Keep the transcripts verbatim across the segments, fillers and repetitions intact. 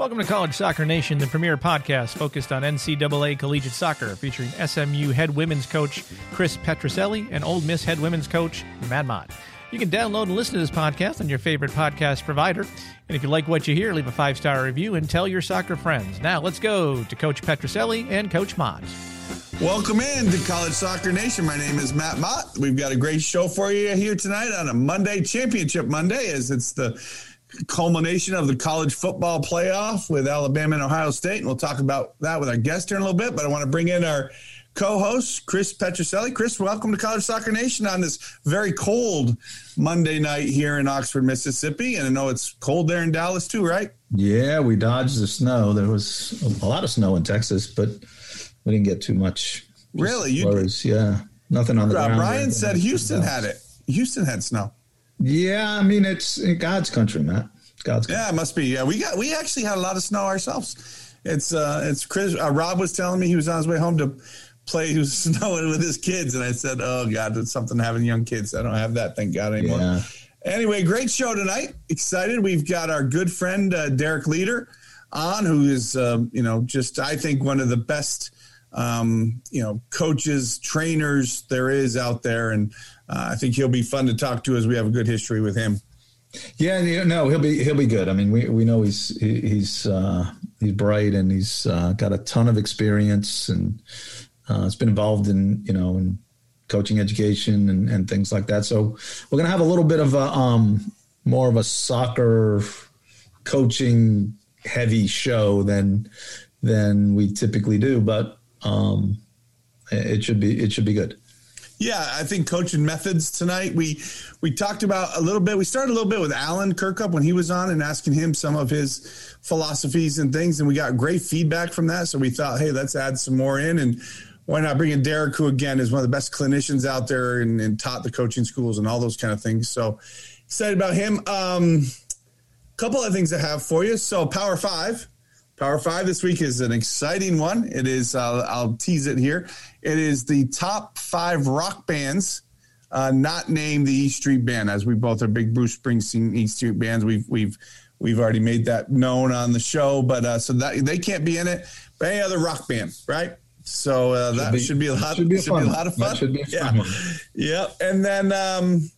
Welcome to College Soccer Nation, the premier podcast focused on N C double A collegiate soccer, featuring S M U head women's coach Chris Petroselli and Ole Miss head women's coach Matt Mott. You can download and listen to this podcast on your favorite podcast provider. And if you like what you hear, leave a five-star review and tell your soccer friends. Now let's go to Coach Petroselli and Coach Mott. Welcome in to College Soccer Nation. My name is Matt Mott. We've got a great show for you here tonight on a Monday, Championship Monday, as it's the culmination of the college football playoff with Alabama and Ohio State, and we'll talk about that with our guest here in a little bit. But I want to bring in our co-host, Chris Petroselli. Chris, welcome to College Soccer Nation on this very cold Monday night here in Oxford, Mississippi. And I know it's cold there in Dallas too, right? Yeah, we dodged the snow. There was a lot of snow in Texas, but we didn't get too much. Just really? You did? Yeah, nothing on the ground. Brian said Houston had it. Houston had snow. Yeah, I mean, it's in God's country, man. It's God's country. Yeah, it must be. Yeah, we got we actually had a lot of snow ourselves. It's uh, it's Chris. Uh, Rob was telling me he was on his way home to play. He was snowing with his kids, and I said, "Oh God, it's something having young kids. I don't have that, thank God, anymore." Yeah. Anyway, great show tonight. Excited. We've got our good friend uh, Derek Leder on, who is um, you know just I think one of the best um, you know coaches, trainers there is out there, and. Uh, I think he'll be fun to talk to as we have a good history with him. Yeah, you know, he'll be he'll be good. I mean, we we know he's he, he's uh, he's bright and he's uh, got a ton of experience and uh, has been involved in you know in coaching education and, and things like that. So we're gonna have a little bit of a um, more of a soccer coaching heavy show than than we typically do, but um, it should be it should be good. Yeah, I think coaching methods tonight. We we talked about a little bit. We started a little bit with Alan Kirkup when he was on and asking him some of his philosophies and things, and we got great feedback from that. So we thought, hey, let's add some more in, and why not bring in Derek, who, again, is one of the best clinicians out there and, and taught the coaching schools and all those kind of things. So excited about him. Um, couple of things I have for you. So Power Five. Power Five this week is an exciting one. It is, uh, I'll tease it here. It is the top five rock bands, uh, not named the E Street Band, as we both are big Bruce Springsteen E Street bands. We've we've we've already made that known on the show, but uh, so that they can't be in it. But any other rock band, right? So uh, that should be, should be a lot. Should be, should be a lot of fun. That should be a fun yeah. one. Yeah, and then. Um,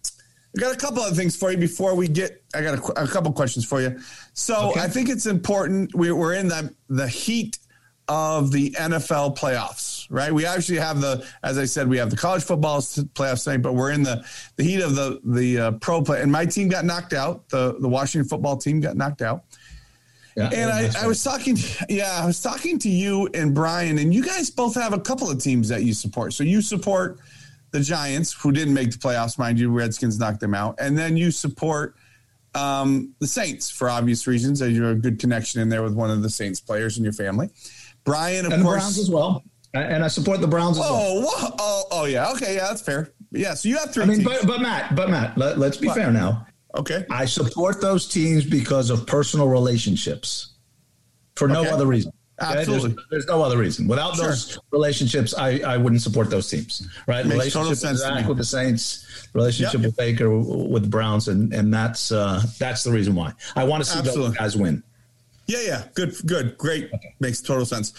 I got a couple of things for you before we get. I got a, a couple questions for you. So okay. I think it's important. We, we're in the the heat of the N F L playoffs, right? We actually have the, as I said, we have the college football playoffs thing, but we're in the, the heat of the the uh, pro play. And my team got knocked out. The the Washington football team got knocked out. Yeah, and I, I was talking, yeah, I was talking to you and Brian, and you guys both have a couple of teams that you support. So you support. The Giants, who didn't make the playoffs, mind you, Redskins knocked them out. And then you support um, the Saints for obvious reasons, as you have a good connection in there with one of the Saints players in your family. Brian, of and course. And the Browns as well. And I support the Browns as oh, well. Whoa, oh, oh, yeah. Okay, yeah, that's fair. Yeah, so you have three I mean, teams. But, but, Matt, but Matt, let, let's be what? fair now. Okay. I support those teams because of personal relationships for okay. no other reason. Okay? Absolutely. There's, there's no other reason. Without sure. those relationships, I, I wouldn't support those teams, right? Makes relationship total sense with, with the Saints, relationship yep. with Baker, with the Browns, and, and that's uh, that's the reason why. I want to see Absolutely. those guys win. Yeah, yeah. Good, good, great. Okay. Makes total sense.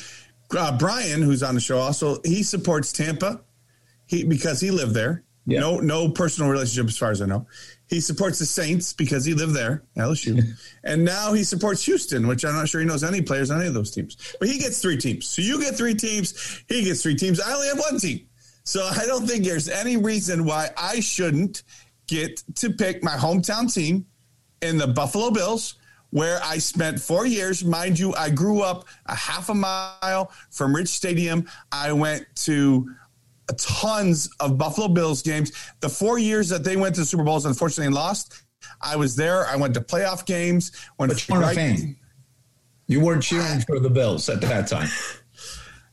Uh, Brian, who's on the show also, he supports Tampa he because he lived there. Yeah. No, no personal relationship as far as I know. He supports the Saints because he lived there, L S U. And now he supports Houston, which I'm not sure he knows any players on any of those teams. But he gets three teams. So you get three teams. He gets three teams. I only have one team. So I don't think there's any reason why I shouldn't get to pick my hometown team in the Buffalo Bills, where I spent four years. Mind you, I grew up a half a mile from Rich Stadium. I went to tons of Buffalo Bills games. The four years that they went to the Super Bowls, unfortunately lost. I was there. I went to playoff games. Went but you weren't right. a fan. You weren't cheering for the Bills at that time.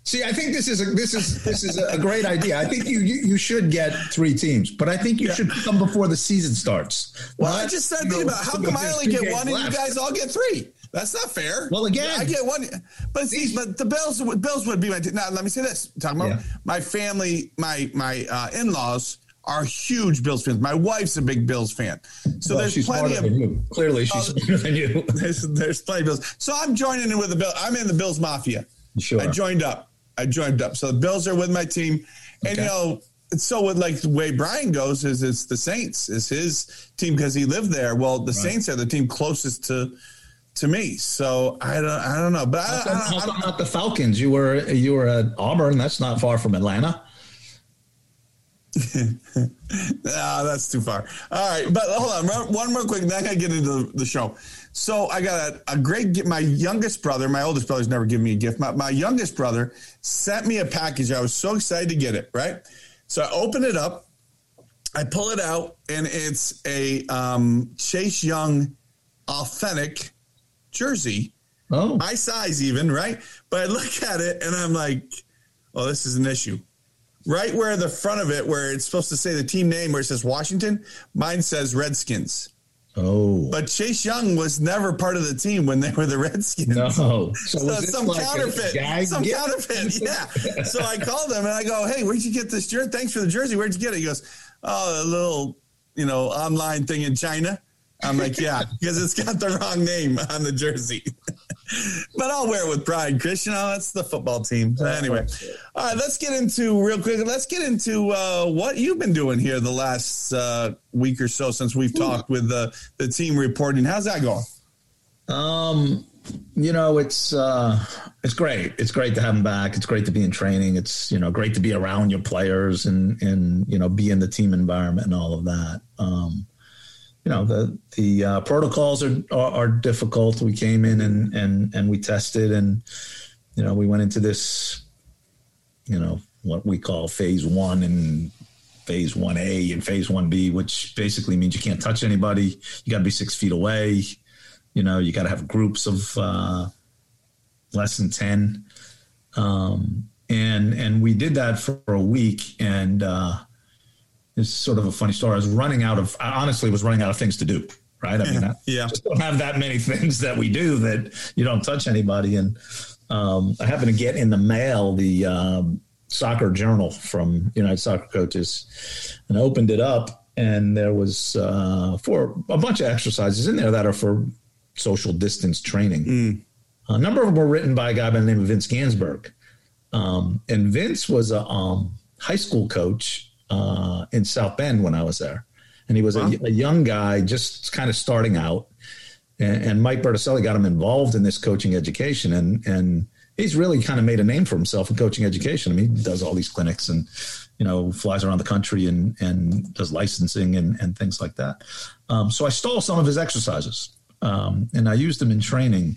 See, I think this is a, this is this is a great idea. I think you, you, you should get three teams, but I think you yeah. should pick them before the season starts. Well, well I just started thinking about how come I only get one left. and you guys all get three. That's not fair. Well, again, I get one, but see, but the Bills, Bills would be my. Now, let me say this: talking about yeah. my family, my my uh, in-laws are huge Bills fans. My wife's a big Bills fan. So well, there's she's plenty of you. Clearly she's uh, smarter than you. There's, there's plenty of Bills. So I'm joining in with the Bills. I'm in the Bills Mafia. Sure. I joined up. I joined up. So the Bills are with my team. And, okay. you know, so with like the way Brian goes is it's the Saints is his team because he lived there. Well, the right. Saints are the team closest to to me. So I don't I don't know. But I, I, don't, I, don't, I don't, not the Falcons. You were you were at Auburn. That's not far from Atlanta. No, that's too far. All right, but hold on, one more quick. Then I gotta get into the show. So I got a, a great. My youngest brother, my oldest brother's never given me a gift. My, my youngest brother sent me a package. I was so excited to get it. Right, so I open it up, I pull it out, and it's a um, Chase Young authentic jersey. Oh, my size even right. But I look at it and I'm like, oh, this is an issue. Right where the front of it, where it's supposed to say the team name, where it says Washington, mine says Redskins. Oh. But Chase Young was never part of the team when they were the Redskins. No. So, so some like counterfeit. Some gift? counterfeit, yeah. So I called him, and I go, hey, where'd you get this jersey? Thanks for the jersey. Where'd you get it? He goes, oh, a little, you know, online thing in China. I'm like, yeah, because it's got the wrong name on the jersey. But I'll wear it with pride, Chris. You know, that's the football team. So anyway, all right, let's get into real quick. Let's get into uh, what you've been doing here the last uh, week or so since we've talked with the, the team reporting. How's that going? Um, you know, it's uh, it's great. It's great to have him back. It's great to be in training. It's, you know, great to be around your players and, and you know, be in the team environment and all of that. Um You know, the the uh, protocols are, are are difficult. We came in and, and, and we tested and, you know, we went into this, you know, what we call phase one and phase one A and phase one B, which basically means you can't touch anybody. You got to be six feet away. You know, you got to have groups of uh, less than ten. Um, and, and we did that for a week and, uh, it's sort of a funny story. I was running out of, I honestly was running out of things to do, right? I mean, I yeah. just don't have that many things that we do that you don't touch anybody. And um, I happened to get in the mail the um, soccer journal from United Soccer Coaches and I opened it up and there was uh, for a bunch of exercises in there that are for social distance training. Mm. A number of them were written by a guy by the name of Vince Gansberg. Um, and Vince was a um, high school coach Uh, in South Bend when I was there. And he was wow. a, a young guy just kind of starting out. And, and Mike Berticelli got him involved in this coaching education. And and he's really kind of made a name for himself in coaching education. I mean, he does all these clinics and, you know, flies around the country and, and does licensing and, and things like that. Um, so I stole some of his exercises um, and I used them in training.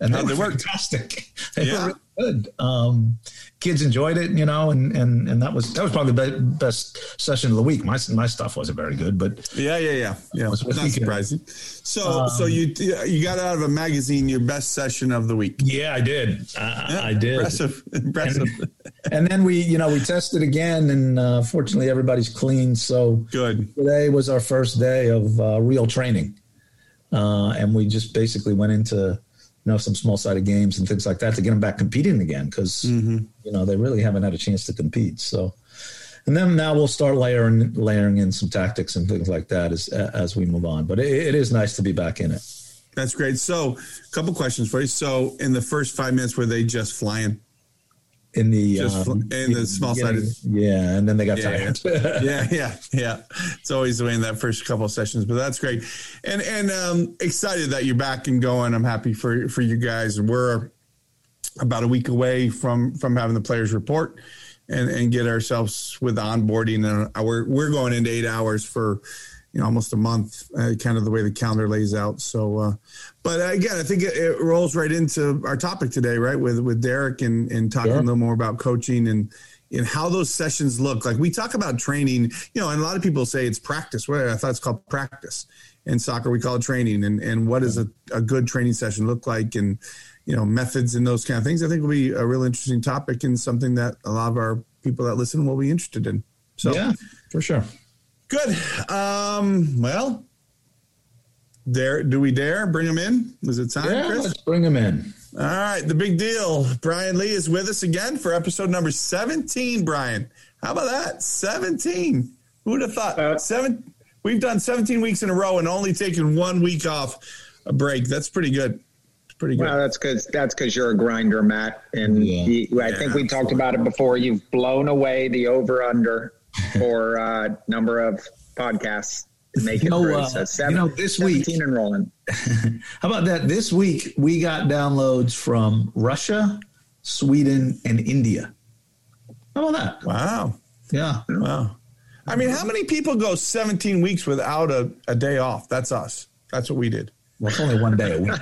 And they, they were fantastic. They yeah. were really good. Um, kids enjoyed it, you know, and, and, and that was that was probably the best session of the week. My my stuff wasn't very good, but yeah, yeah, yeah, yeah. It was really not surprising. Good. So um, so you you got out of a magazine your best session of the week. Yeah, I did. I, yeah, I did. Impressive, impressive. And, and then we you know we tested again, and uh, fortunately everybody's clean. So good. Today was our first day of uh, real training, uh, and we just basically went into. You know, some small-sided games and things like that to get them back competing again because, mm-hmm. you know, they really haven't had a chance to compete. So, and then now we'll start layering layering in some tactics and things like that as as we move on. But it, it is nice to be back in it. That's great. So, a couple questions for you. So, in the first five minutes, were they just flying? In the just, um, in the small sided, yeah, and then they got yeah, tired. yeah, yeah, yeah. It's always the way in that first couple of sessions, but that's great, and and um, excited that you're back and going. I'm happy for for you guys. We're about a week away from from having the players report, and and get ourselves with onboarding, and we're we're going into eight hours for. You know, almost a month, uh, kind of the way the calendar lays out. So, uh, but again, I think it, it rolls right into our topic today, right? With with Derek and, and talking yeah. a little more about coaching and, and how those sessions look. Like we talk about training, you know, and a lot of people say it's practice. Well, I thought it's called practice. In soccer, we call it training. And, and what does a, a good training session look like and, you know, methods and those kind of things. I think will be a real interesting topic and something that a lot of our people that listen will be interested in. So, yeah, for sure. Good. Um, well, there. Do we dare bring him in? Is it time, yeah, Chris? Let's bring him in. All right. The big deal. Brian Lee is with us again for episode number seventeen, Brian. How about that? seventeen. Who would have thought? Uh, Seven. We've done seventeen weeks in a row and only taken one week off a break. That's pretty good. It's pretty good. Well, that's because that's because you're a grinder, Matt. And yeah. you, I yeah, think we absolutely. talked about it before. You've blown away the over-under for a uh, number of podcasts. Make it so, through. So seven, uh, you know, this week, and rolling. How about that? This week we got downloads from Russia, Sweden, and India. How about that? Wow. Yeah. Wow. I mean, how many people go seventeen weeks without a, a day off? That's us. That's what we did. Well, it's only one day a week.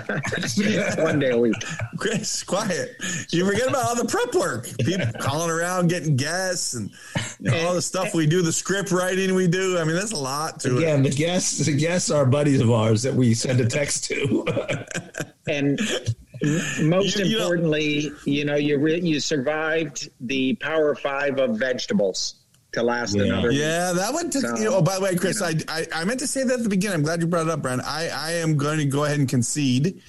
One day a week. Chris, quiet. You forget about all the prep work. People calling around, getting guests, and you know, all the stuff we do, the script writing we do. I mean, that's a lot to Again, it. Again, the guests, the guests are buddies of ours that we send a text to. And most you, you importantly, know, you know, you re- you survived the Power Five of vegetables to last yeah. another week. Yeah, that one took, so, you know, oh, by the way, Chris, you know. I, I I meant to say that at the beginning. I'm glad you brought it up, Brian. I, I am going to go ahead and concede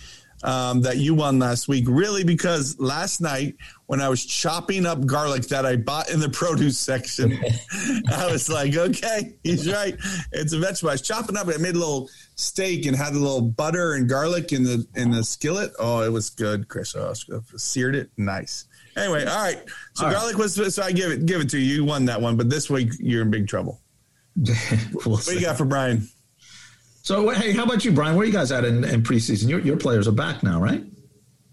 um, that you won last week, really, because last night when I was chopping up garlic that I bought in the produce section, I was like, okay, he's right. It's a vegetable. I was chopping up. I made a little steak and had a little butter and garlic in the in the skillet. Oh, it was good, Chris. Oh, it was good. Seared it. Nice. Anyway, all right. So all garlic right. was. So I give it give it to you. You won that one, but this week you're in big trouble. We'll what do you got for Brian? So hey, how about you, Brian? Where are you guys at in, in preseason? Your your players are back now, right?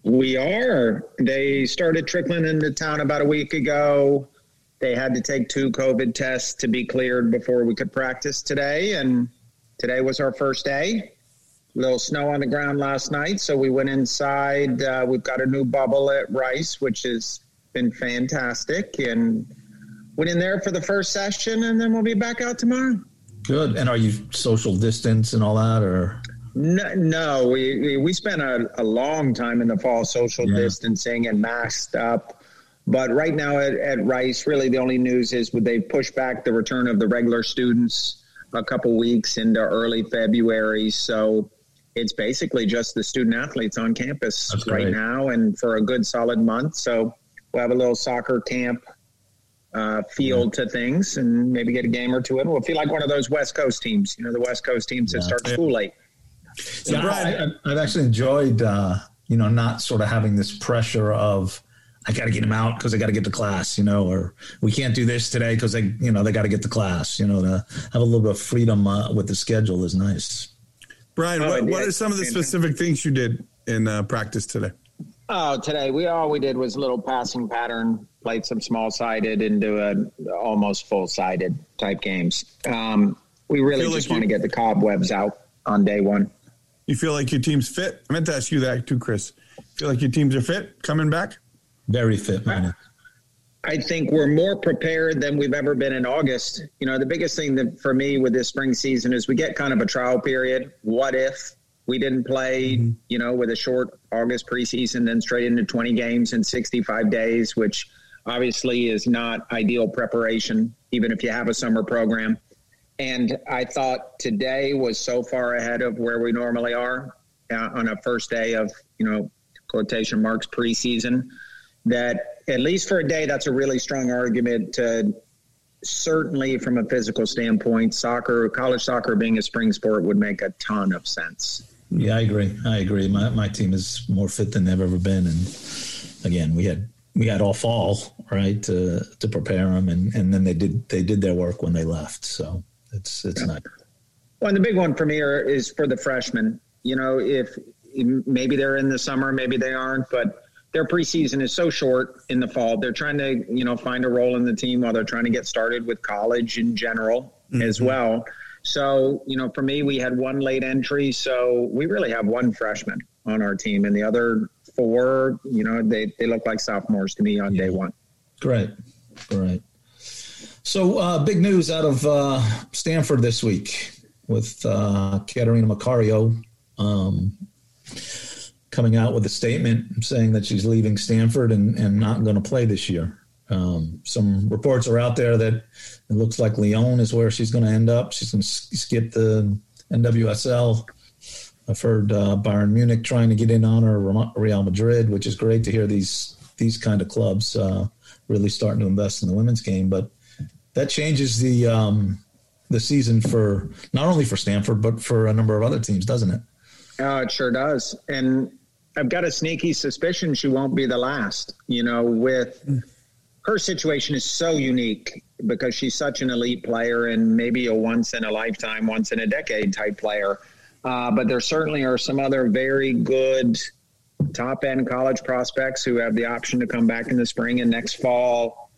We are. They started trickling into town about a week ago. They had to take two COVID tests to be cleared before we could practice today, and today was our first day. A little snow on the ground last night, so we went inside. Uh, we've got a new bubble at Rice, which has been fantastic, and went in there for the first session, and then we'll be back out tomorrow. Good. And are you social distance and all that, or no? No, we we spent a, a long time in the fall social yeah. distancing and masked up, but right now at, at Rice, really the only news is would they push back the return of the regular students a couple weeks into early February, so. It's basically just the student athletes on campus right now and for a good solid month. So we'll have a little soccer camp uh, field mm-hmm. to things and maybe get a game or two in. We'll feel like one of those West Coast teams, you know, the West Coast teams yeah. that start school late. So yeah, Brian, I, I've actually enjoyed, uh, you know, not sort of having this pressure of I got to get them out because I got to get to class, you know, or we can't do this today because they, you know, they got to get to class. You know, to have a little bit of freedom uh, with the schedule is nice. Brian, what, what are some of the specific things you did in uh, practice today? Oh, today we all we did was a little passing pattern, played some small-sided into an almost full-sided type games. Um, we really just like want to get the cobwebs out on day one. You feel like your team's fit? I meant to ask you that too, Chris. Feel like your teams are fit coming back? Very fit, man. I think we're more prepared than we've ever been in August. You know, the biggest thing that for me with this spring season is we get kind of a trial period. What if we didn't play, mm-hmm. you know, with a short August preseason, then straight into twenty games in sixty-five days, which obviously is not ideal preparation, even if you have a summer program. And I thought today was so far ahead of where we normally are uh, on a first day of, you know, quotation marks preseason, that at least for a day, that's a really strong argument to certainly from a physical standpoint, soccer, college soccer being a spring sport would make a ton of sense. Yeah, I agree. I agree. My my team is more fit than they've ever been. And again, we had we had all fall, right, to to prepare them. And, and then they did they did their work when they left. So it's it's yeah. not. Well, and the big one for me are, is for the freshmen. You know, if maybe they're in the summer, maybe they aren't, but their preseason is so short in the fall. They're trying to, you know, find a role in the team while they're trying to get started with college in general mm-hmm. as well. So, you know, for me, we had one late entry. So we really have one freshman on our team and the other four, you know, they, they look like sophomores to me on yeah. day one. Great. Great. So uh, big news out of uh, Stanford this week with uh, Katerina Macario. Um coming out with a statement saying that she's leaving Stanford and, and not going to play this year. Um, some reports are out there that it looks like Lyon is where she's going to end up. She's going to skip the N W S L. I've heard uh, Bayern Munich trying to get in on her, Real Madrid, which is great to hear these these kind of clubs uh, really starting to invest in the women's game. But that changes the um, the season for not only for Stanford, but for a number of other teams, doesn't it? Uh, it sure does. And I've got a sneaky suspicion she won't be the last, you know, with her situation is so unique because she's such an elite player and maybe a once in a lifetime, once in a decade type player. Uh, but there certainly are some other very good top end college prospects who have the option to come back in the spring and next fall,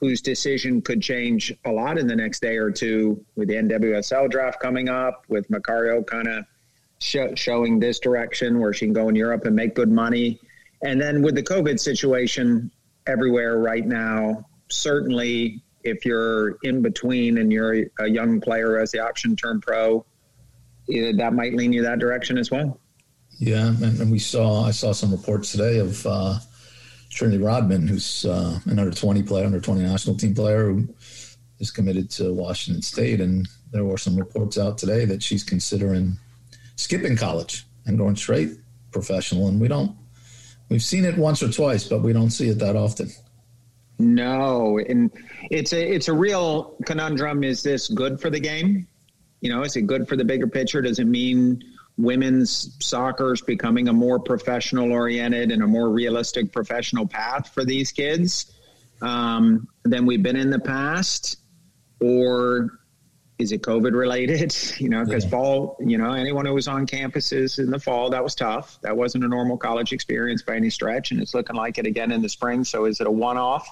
whose decision could change a lot in the next day or two with the N W S L draft coming up, with Macario kind of sh- showing this direction where she can go in Europe and make good money. And then with the COVID situation everywhere right now, certainly if you're in between and you're a young player who has the option to turn pro, that might lean you that direction as well. Yeah, and we saw, I saw some reports today of uh, Trinity Rodman, who's uh, an under twenty player, under twenty national team player who is committed to Washington State. And there were some reports out today that she's considering skipping college and going straight professional. And we don't, we've seen it once or twice, but we don't see it that often. No, and it's a, it's a real conundrum. Is this good for the game? You know, is it good for the bigger picture? Does it mean women's soccer is becoming a more professional oriented and a more realistic professional path for these kids um, than we've been in the past? Or is it COVID related? You know, because yeah. fall, you know, anyone who was on campuses in the fall, that was tough. That wasn't a normal college experience by any stretch. And it's looking like it again in the spring. So is it a one-off?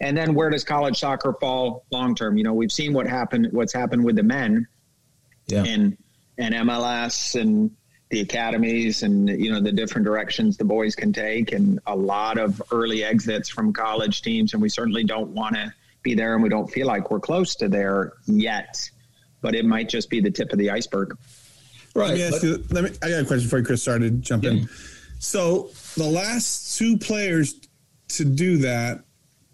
And then where does college soccer fall long-term? You know, we've seen what happened, what's happened with the men. Yeah. And, and M L S and the academies and, you know, the different directions the boys can take and a lot of early exits from college teams. And we certainly don't want to be there and we don't feel like we're close to there yet, but it might just be the tip of the iceberg. Right. Let me ask you, let me, I got a question before you, Chris, started to jump yeah. in. So the last two players to do that,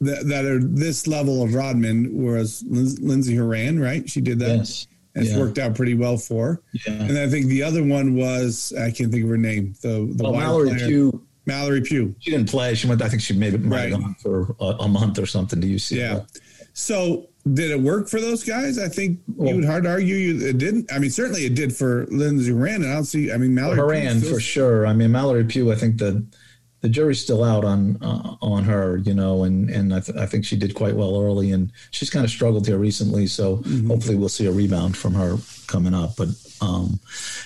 that, that are this level of Rodman was Lindsay Horan, right? She did that. Yes. It's yeah. worked out pretty well for. Yeah. And I think the other one was, I can't think of her name. The, the well, Mallory player. Pugh. Mallory Pugh. She didn't play. She went, I think she made it right on for a, a month or something to U C L A. Yeah. So did it work for those guys? I think well, you would hard argue you, it didn't. I mean, certainly it did for Lindsay Horan. I don't see, I mean, Mallory Horan for sure. I mean, Mallory Pugh, I think the, the jury's still out on uh, on her, you know, and, and I, th- I think she did quite well early, and she's kind of struggled here recently, so mm-hmm. hopefully we'll see a rebound from her coming up. But, um,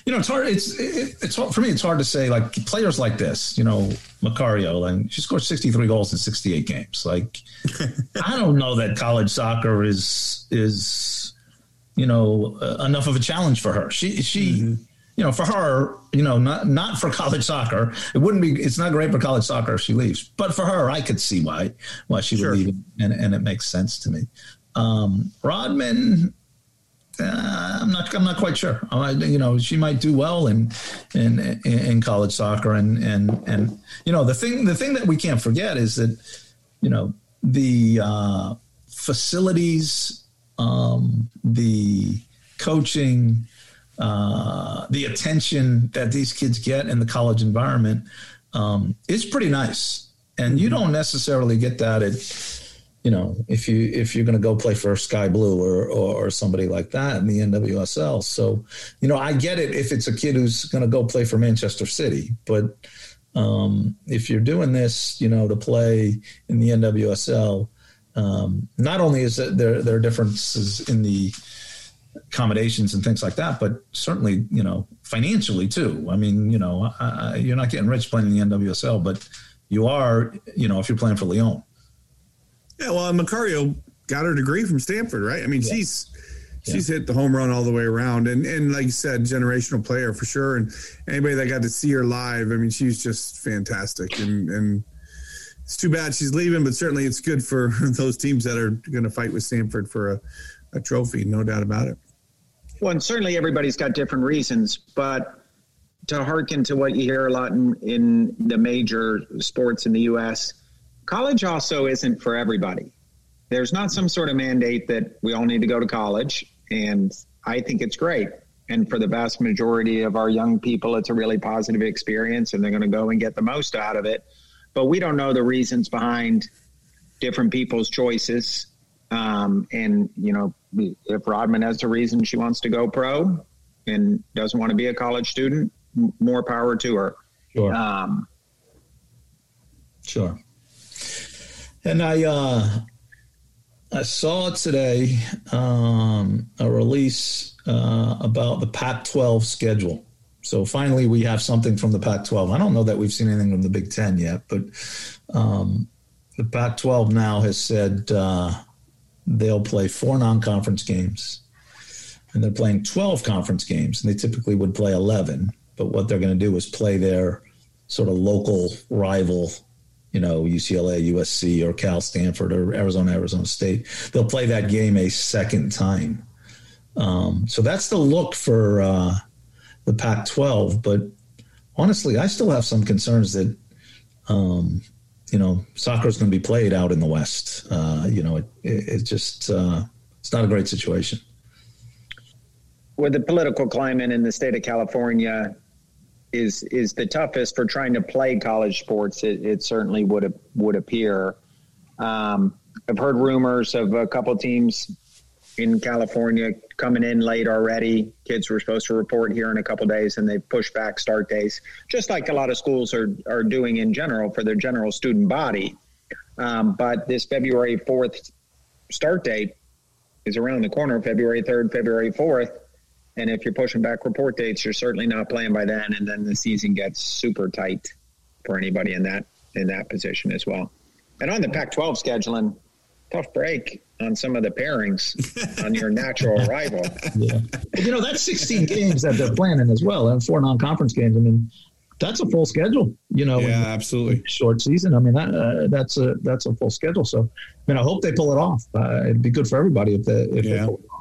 you know, it's hard. It's it, it's hard, for me, it's hard to say, like, players like this, you know, Macario, like, she scored sixty-three goals in sixty-eight games. Like, I don't know that college soccer is, is you know, uh, enough of a challenge for her. She she mm-hmm. You know, for her, you know, not not for college soccer. It wouldn't be. It's not great for college soccer if she leaves. But for her, I could see why why she sure. would leave, and, and it makes sense to me. Um, Rodman, uh, I'm not I'm not quite sure. I, you know, she might do well in in in college soccer, and and and you know, the thing the thing that we can't forget is that, you know, the uh, facilities, um, the coaching. Uh, the attention that these kids get in the college environment um, is pretty nice, and you don't necessarily get that at, you know, if you if you're going to go play for Sky Blue or, or or somebody like that in the N W S L. So, you know, I get it if it's a kid who's going to go play for Manchester City, but um, if you're doing this, you know, to play in the N W S L, um, not only is there there are differences in the accommodations and things like that, but certainly, you know, financially too. I mean, you know, uh, you're not getting rich playing in the N W S L, but you are, you know, if you're playing for Lyon. Yeah, well, Macario got her degree from Stanford, right? I mean, yeah. she's she's yeah. hit the home run all the way around, and and like you said, generational player for sure. And anybody that got to see her live, I mean, she's just fantastic, and and it's too bad she's leaving, but certainly it's good for those teams that are going to fight with Stanford for a. a trophy, no doubt about it. Well, and certainly everybody's got different reasons, but to hearken to what you hear a lot in, in the major sports in the U S, college also isn't for everybody. There's not some sort of mandate that we all need to go to college, and I think it's great. And for the vast majority of our young people, it's a really positive experience, and they're going to go and get the most out of it. But we don't know the reasons behind different people's choices. Um, and, you know, if Rodman has a reason she wants to go pro and doesn't want to be a college student, m- more power to her. Sure. Um, sure. And I, uh, I saw today um, a release uh, about the Pac twelve schedule. So finally, we have something from the Pac twelve. I don't know that we've seen anything from the Big Ten yet, but um, the Pac twelve now has said uh, they'll play four non-conference games, and they're playing twelve conference games, and they typically would play eleven. But what they're going to do is play their sort of local rival, you know, U C L A, U S C, or Cal, Stanford, or Arizona, Arizona State. They'll play that game a second time. Um, so that's the look for uh, the Pac twelve. But honestly, I still have some concerns that, um, you know, soccer is going to be played out in the West. Uh, you know, it, it, it just uh, it's not a great situation. Well, the political climate in the state of California is is the toughest for trying to play college sports. It, it certainly would would appear. Um, I've heard rumors of a couple teams in California coming in late already. Kids were supposed to report here in a couple days, and they've pushed back start days, just like a lot of schools are, are doing in general for their general student body. Um, but this February fourth start date is around the corner, February third, February fourth. And if you're pushing back report dates, you're certainly not playing by then. And then the season gets super tight for anybody in that in that position as well. And on the Pac twelve scheduling, tough break on some of the pairings on your natural rival. Yeah. You know, that's sixteen games that they're planning as well, and four non-conference games. I mean, that's a full schedule, you know. Yeah, absolutely. Short season. I mean, that, uh, that's a that's a full schedule. So, I mean, I hope they pull it off. Uh, it'd be good for everybody if they, if yeah. they pull it off.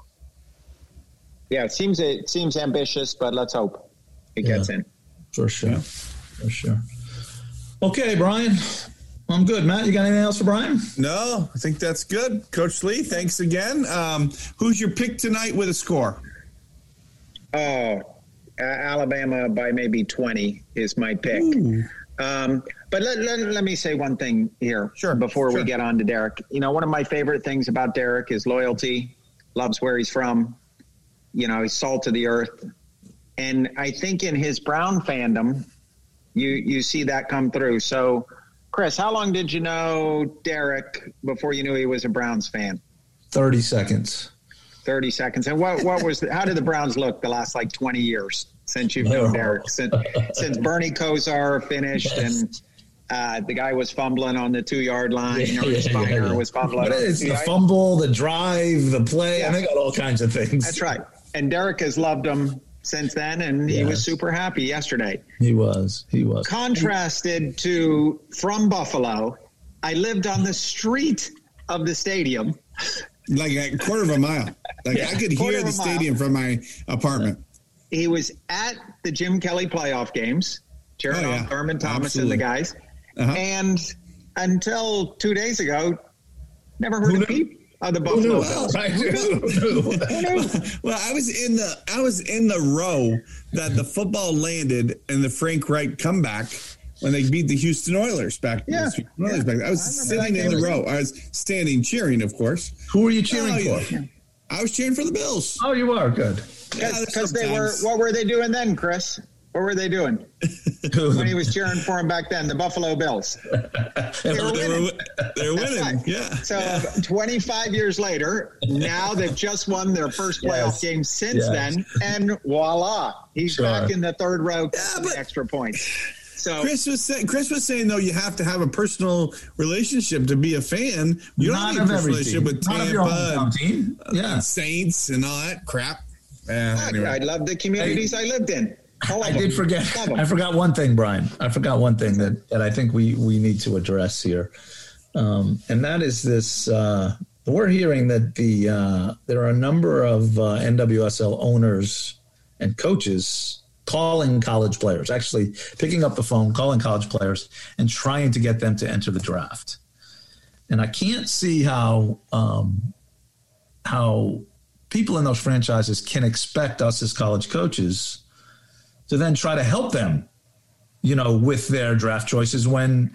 Yeah, it seems it seems ambitious, but let's hope it yeah, gets in. For sure. For sure. Okay, Brian. I'm good. Matt, you got anything else for Brian? No, I think that's good. Coach Lee, thanks again. Um, who's your pick tonight with a score? Oh, uh, Alabama by maybe twenty is my pick. Um, but let, let, let me say one thing here sure, before sure. we get on to Derek. You know, one of my favorite things about Derek is loyalty, loves where he's from. You know, he's salt of the earth. And I think in his Brown fandom, you you see that come through. So, Chris, how long did you know Derek before you knew he was a Browns fan? thirty seconds. thirty seconds. And what, what was the, how did the Browns look the last, like, twenty years since you've known oh. Derek? Since, since Bernie Kosar finished and uh, the guy was fumbling on the two-yard line. Yeah, or his yeah, yeah, yeah. was fumbling. But it's the, the fumble, the drive, the play. Yeah. And they got all kinds of things. That's right. And Derek has loved him since then, and yes. he was super happy yesterday. He was. He was. Contrasted to from Buffalo, I lived on the street of the stadium. Like a quarter of a mile. Like yeah, I could hear the stadium mile. From my apartment. He was at the Jim Kelly playoff games, cheering on Thurman Thomas Absolutely. and the guys. Uh-huh. And until two days ago, never heard Who a peep. Oh, the Buffalo Bills. Right. well, well, I was in the I was in the row that the football landed in the Frank Reich comeback when they beat the Houston Oilers back. Yeah, the Houston Oilers yeah. back. I was I sitting in the row. I was standing cheering, of course. Who were you cheering oh, for? Yeah. I was cheering for the Bills. Oh, you are good. Because yeah, they were. What were they doing then, Chris? What were they doing when he was cheering for him back then? The Buffalo Bills. They were winning. They were winning. Right. Yeah. So yeah. twenty-five years later, now they've just won their first playoff yes. game since yes. then, and voila, he's sure. back in the third row, yeah, but extra points. So Chris was saying, Chris was saying though, you have to have a personal relationship to be a fan. You don't have a personal relationship with not Tampa, and, yeah. and Saints, and all that crap. Yeah, I, anyway. I love the communities I, I lived in. Oh, I did forget. I forgot one thing, Brian. I forgot one thing that, that I think we, we need to address here. Um, and that is this, uh, we're hearing that the uh, there are a number of uh, N W S L owners and coaches calling college players, actually picking up the phone, calling college players, and trying to get them to enter the draft. And I can't see how um, how people in those franchises can expect us as college coaches to then try to help them, you know, with their draft choices when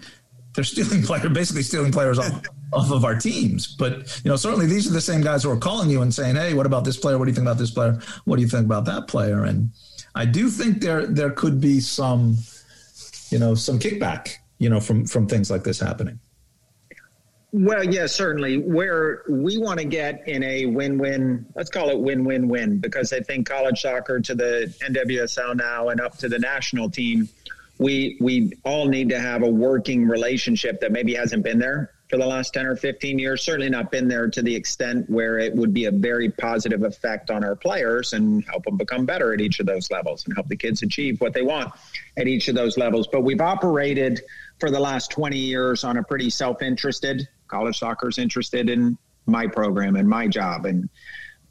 they're stealing players, basically stealing players off, off of our teams. But, you know, certainly these are the same guys who are calling you and saying, hey, what about this player? What do you think about this player? What do you think about that player? And I do think there there could be some, you know, some kickback, you know, from, from things like this happening. Well, yeah, certainly. Where we want to get in a win-win, let's call it win-win-win, because I think college soccer to the N W S L now and up to the national team, we we all need to have a working relationship that maybe hasn't been there for the last ten or fifteen years, certainly not been there to the extent where it would be a very positive effect on our players and help them become better at each of those levels and help the kids achieve what they want at each of those levels. But we've operated for the last twenty years on a pretty self-interested, college soccer's interested in my program and my job. And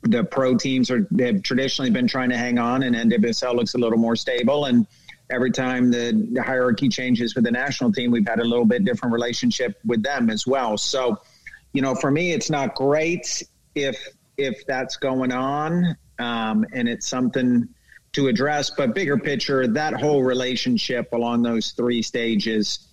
the pro teams are have traditionally been trying to hang on, and N W S L looks a little more stable. And every time the, the hierarchy changes with the national team, we've had a little bit different relationship with them as well. So, you know, for me, it's not great if if that's going on, um, and it's something to address. But bigger picture, that whole relationship along those three stages,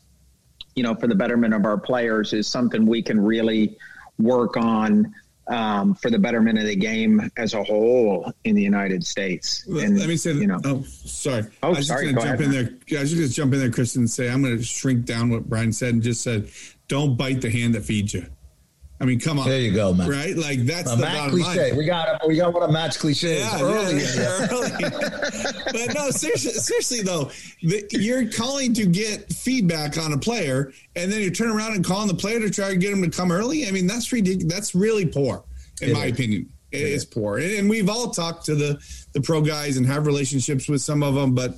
you know, for the betterment of our players is something we can really work on um, for the betterment of the game as a whole in the United States. Well, and, let me say that, you know, oh, sorry. Oh, I was sorry, just going to jump ahead in there. I was just going to jump in there, Kristen, and say, I'm going to shrink down what Brian said and just said, don't bite the hand that feeds you. I mean, come on. There you go, man. Right? Like, that's a the Matt bottom cliche. Line. We got, we got one of Matt's cliches. Yeah, early. Yeah, early. But no, seriously, seriously though, the, you're calling to get feedback on a player, and then you turn around and call on the player to try to get him to come early? I mean, that's ridiculous. That's really poor, in it my is. opinion. It, it is poor. And, and we've all talked to the, the pro guys and have relationships with some of them, but,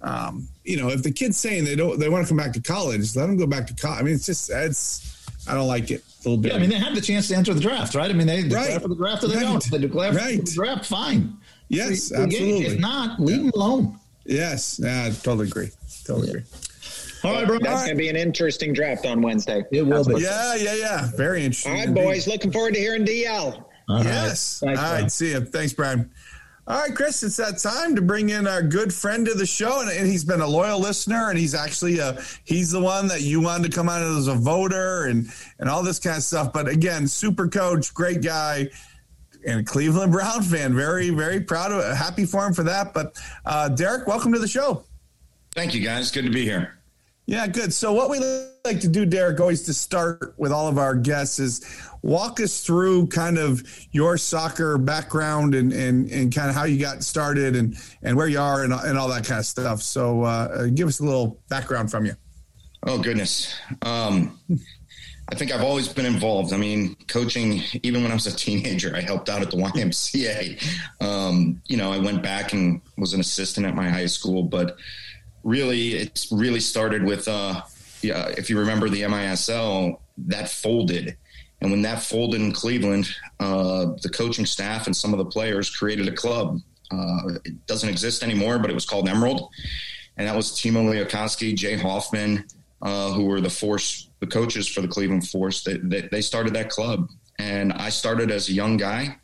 um, you know, if the kid's saying they don't, they want to come back to college, let them go back to college. I mean, it's just – it's. I don't like it a little bit. Yeah, I mean, they have the chance to enter the draft, right? I mean, they declare right. for the draft or they right. don't. If they declare right. for the draft, fine. Yes, we, we absolutely. If not, leave yeah. them alone. Yes, I totally agree. Totally yeah. agree. All right, bro. That's right. Going to be an interesting draft on Wednesday. It will That's be. Yeah, yeah, yeah. Very interesting. All right, indeed. Boys. Looking forward to hearing D L. All yes. Right. Thanks, All right. Brian. See you. Thanks, Brian. All right, Chris, it's that time to bring in our good friend of the show, and, and he's been a loyal listener, and he's actually a, he's the one that you wanted to come out as a voter and, and all this kind of stuff. But, again, super coach, great guy, and a Cleveland Brown fan. Very, very proud of it. Happy for him for that. But, uh, Derek, welcome to the show. Thank you, guys. Good to be here. Yeah, good. So what we like to do, Derek, always to start with all of our guests is walk us through kind of your soccer background and, and, and kind of how you got started and, and where you are and, and all that kind of stuff. So uh, give us a little background from you. Oh, goodness. Um, I think I've always been involved. I mean, coaching, even when I was a teenager, I helped out at the Y M C A. Um, you know, I went back and was an assistant at my high school, but really, it's really started with, uh, yeah, if you remember the M I S L, that folded. And when that folded in Cleveland, uh, the coaching staff and some of the players created a club. Uh, it doesn't exist anymore, but it was called Emerald. And that was Timo Liekoski, Jay Hoffman, uh, who were the force, the coaches for the Cleveland Force. They, they, they started that club. And I started as a young guy.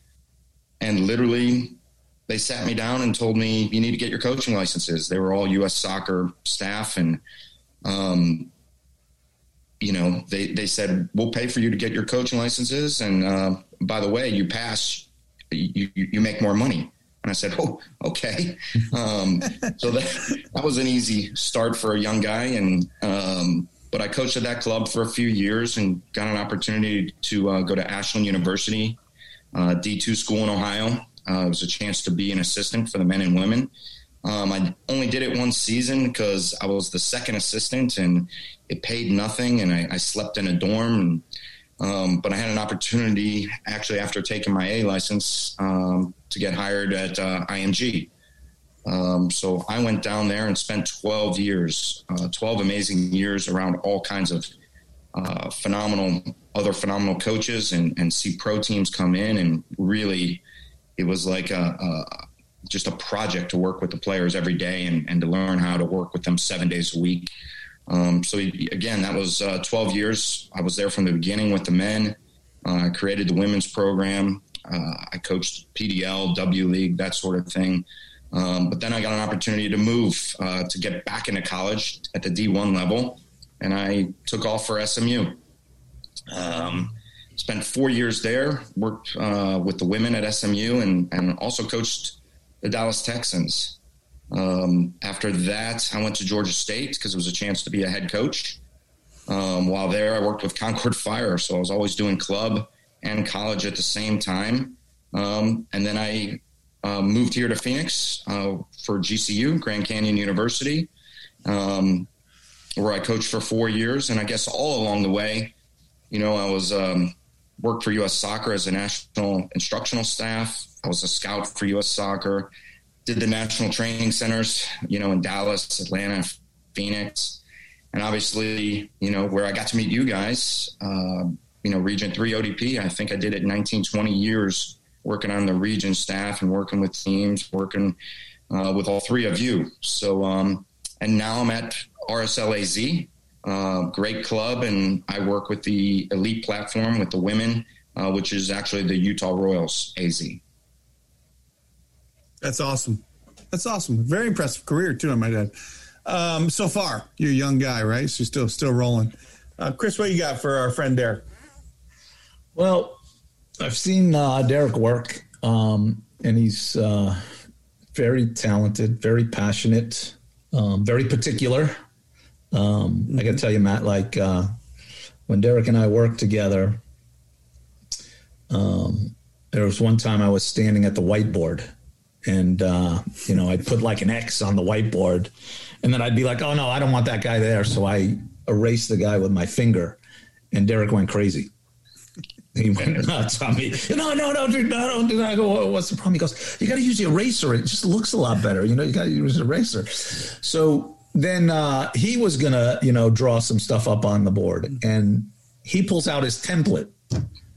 And literally, they sat me down and told me, you need to get your coaching licenses. They were all U S Soccer staff. And, um, you know, they, they said, we'll pay for you to get your coaching licenses. And, uh, by the way, you pass, you, you, you make more money. And I said, oh, okay. Um, so that, that was an easy start for a young guy. And, um, but I coached at that club for a few years and got an opportunity to uh, go to Ashland University, uh, D two school in Ohio. Uh, it was a chance to be an assistant for the men and women. Um, I only did it one season because I was the second assistant and it paid nothing. And I, I slept in a dorm, and, um, but I had an opportunity actually after taking my A license, um, to get hired at, uh, I M G. Um, so I went down there and spent twelve years, uh, twelve amazing years around all kinds of, uh, phenomenal, other phenomenal coaches and, and see pro teams come in. And really it was like, a, a just a project to work with the players every day and, and to learn how to work with them seven days a week. Um, so again, that was uh, twelve years. I was there from the beginning with the men. Uh, I created the women's program. Uh, I coached P D L, W League, that sort of thing. Um, but then I got an opportunity to move, uh, to get back into college at the D one level. and I took off for S M U. Um, spent four years there, worked uh, with the women at S M U, and, and also coached the Dallas Texans. Um, after that, I went to Georgia State because it was a chance to be a head coach. Um, while there, I worked with Concord Fire, so I was always doing club and college at the same time. Um, and then I uh, moved here to Phoenix uh, for G C U, Grand Canyon University, um, where I coached for four years. And I guess all along the way, you know, I was um, worked for U S Soccer as a national instructional staff. I was a scout for U S Soccer. Did the national training centers, you know, in Dallas, Atlanta, Phoenix. And obviously, you know, where I got to meet you guys, uh, you know, Region three O D P, I think I did it nineteen, twenty years working on the region staff and working with teams, working uh, with all three of you. So, um, and now I'm at R S L A Z, uh, great club. And I work with the elite platform with the women, uh, which is actually the Utah Royals A Z. That's awesome. That's awesome. Very impressive career, too, I might add. Um, so far, you're a young guy, right? So you're still, still rolling. Uh, Chris, what you got for our friend Derek? Well, I've seen uh, Derek work, um, and he's uh, very talented, very passionate, um, very particular. Um, mm-hmm. I got to tell you, Matt, like uh, when Derek and I worked together, um, there was one time I was standing at the whiteboard. And, uh, you know, I put like an X on the whiteboard and then I'd be like, oh, no, I don't want that guy there. So I erased the guy with my finger and Derek went crazy. He went nuts on me. No, no, no, dude, no, don't do that. I go, what's the problem? He goes, you got to use the eraser. It just looks a lot better. You know, you got to use the eraser. So then uh, he was going to, you know, draw some stuff up on the board and he pulls out his template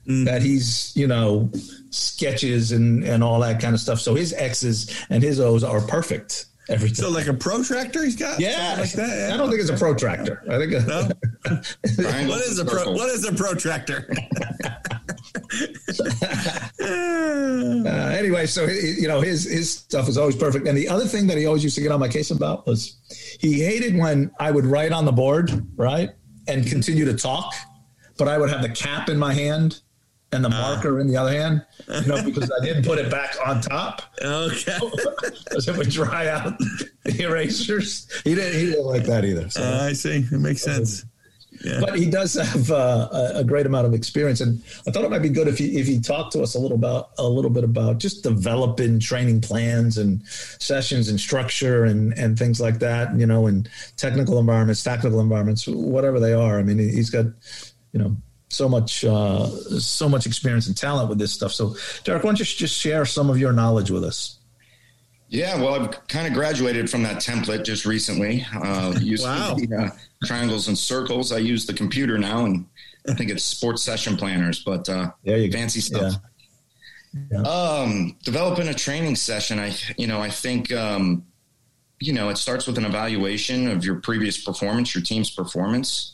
mm. that he's, you know, sketches and, and all that kind of stuff. So his X's and his O's are perfect every time. So like a protractor he's got? Yeah. Like that. I don't think it's a protractor. I think a, no. what is a pro, what is a protractor? uh, anyway, so you know his his stuff is always perfect. And the other thing that he always used to get on my case about was he hated when I would write on the board, right? And continue to talk, but I would have the cap in my hand and the marker uh, in the other hand, you know, because I didn't put it back on top. Okay. Because it would dry out the erasers. He didn't, he didn't like that either. So. Uh, I see. It makes sense. Yeah. But he does have uh, a great amount of experience. And I thought it might be good if he, if he talked to us a little about a little bit about just developing training plans and sessions and structure and, and things like that, you know, in technical environments, tactical environments, whatever they are. I mean, he's got, you know, so much, uh, so much experience and talent with this stuff. So, Derek, why don't you just share some of your knowledge with us? Yeah, well, I've kind of graduated from that template just recently. Uh, used wow. to, uh, triangles and circles. I use the computer now, and I think it's sports session planners, but uh, there you fancy go. Stuff. Yeah. Yeah. Um, developing a training session, I, you know, I think, um, you know, it starts with an evaluation of your previous performance, your team's performance.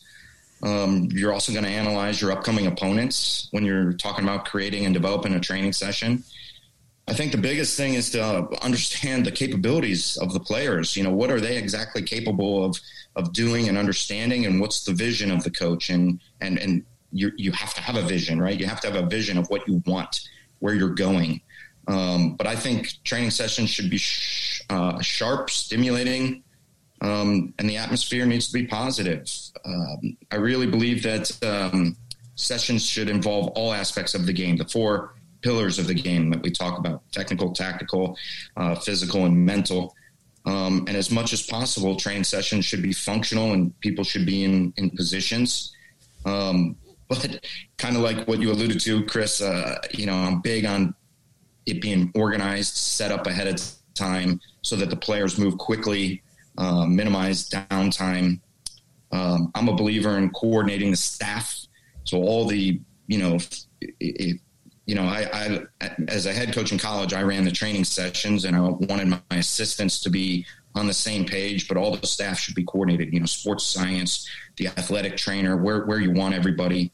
Um, you're also going to analyze your upcoming opponents when you're talking about creating and developing a training session. I think the biggest thing is to understand the capabilities of the players. You know, what are they exactly capable of, of doing and understanding, and what's the vision of the coach? And, and, and you, you have to have a vision, right? You have to have a vision of what you want, where you're going. Um, but I think training sessions should be sh- uh, sharp, stimulating, Um, and the atmosphere needs to be positive. Um, I really believe that um, sessions should involve all aspects of the game, the four pillars of the game that we talk about, technical, tactical, uh, physical, and mental. Um, and as much as possible, training sessions should be functional and people should be in, in positions. Um, but kind of like what you alluded to, Chris, uh, you know, I'm big on it being organized, set up ahead of time so that the players move quickly, Uh, minimize downtime. Um, I'm a believer in coordinating the staff. So all the, you know, it, it, you know, I, I, as a head coach in college, I ran the training sessions and I wanted my assistants to be on the same page, but all the staff should be coordinated, you know, sports science, the athletic trainer, where, where you want everybody.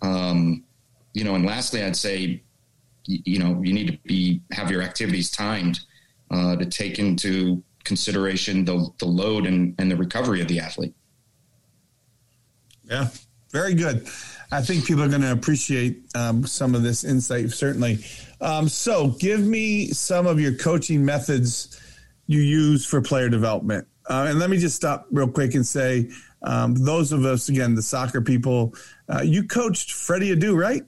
Um, you know, and lastly, I'd say, you, you know, you need to be, have your activities timed uh, to take into consideration the the load and, and the recovery of the athlete. Yeah, very good. I think people are going to appreciate um, some of this insight, certainly. Um, so give me some of your coaching methods you use for player development. Uh, and let me just stop real quick and say, um, those of us, again, the soccer people, uh, you coached Freddie Adu, right?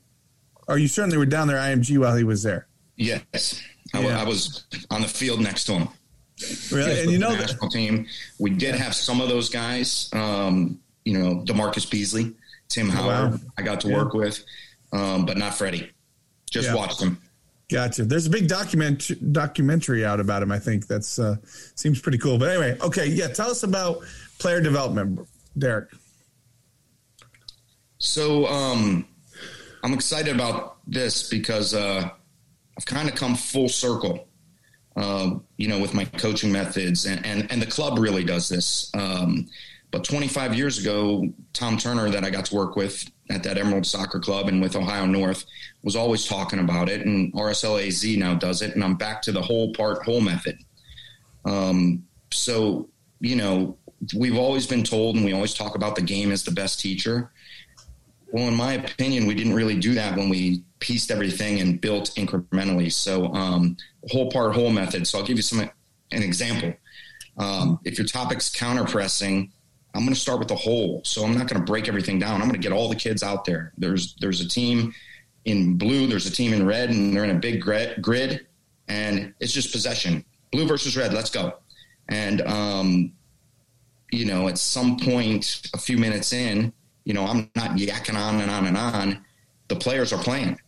Or you certainly were down there I M G while he was there. Yes. I, yeah. I was on the field next to him. Really? And you know, the national team, we did have some of those guys, um, you know, DeMarcus Beasley, Tim Howard, wow. I got to yeah. work with, um, but not Freddie. Just yeah. watched him. Gotcha. There's a big document documentary out about him, I think. That's uh, seems pretty cool. But anyway, okay, yeah, tell us about player development, Derek. So um, I'm excited about this because uh, I've kind of come full circle, uh, you know, with my coaching methods. And, and, and the club really does this. Um, but twenty-five years ago, Tom Turner, that I got to work with at that Emerald Soccer Club and with Ohio North, was always talking about it, and R S L A Z now does it, and I'm back to the whole part, whole method. Um, so, you know, we've always been told, and we always talk about the game as the best teacher. Well, in my opinion, we didn't really do that when we pieced everything and built incrementally. So um, whole part, whole method. So I'll give you some an example. Um, if your topic's counter-pressing, I'm going to start with the whole. So I'm not going to break everything down. I'm going to get all the kids out there. There's there's a team in blue, there's a team in red, and they're in a big grid, and it's just possession. Blue versus red, let's go. And, um, you know, at some point, a few minutes in, you know, I'm not yakking on and on and on. The players are playing.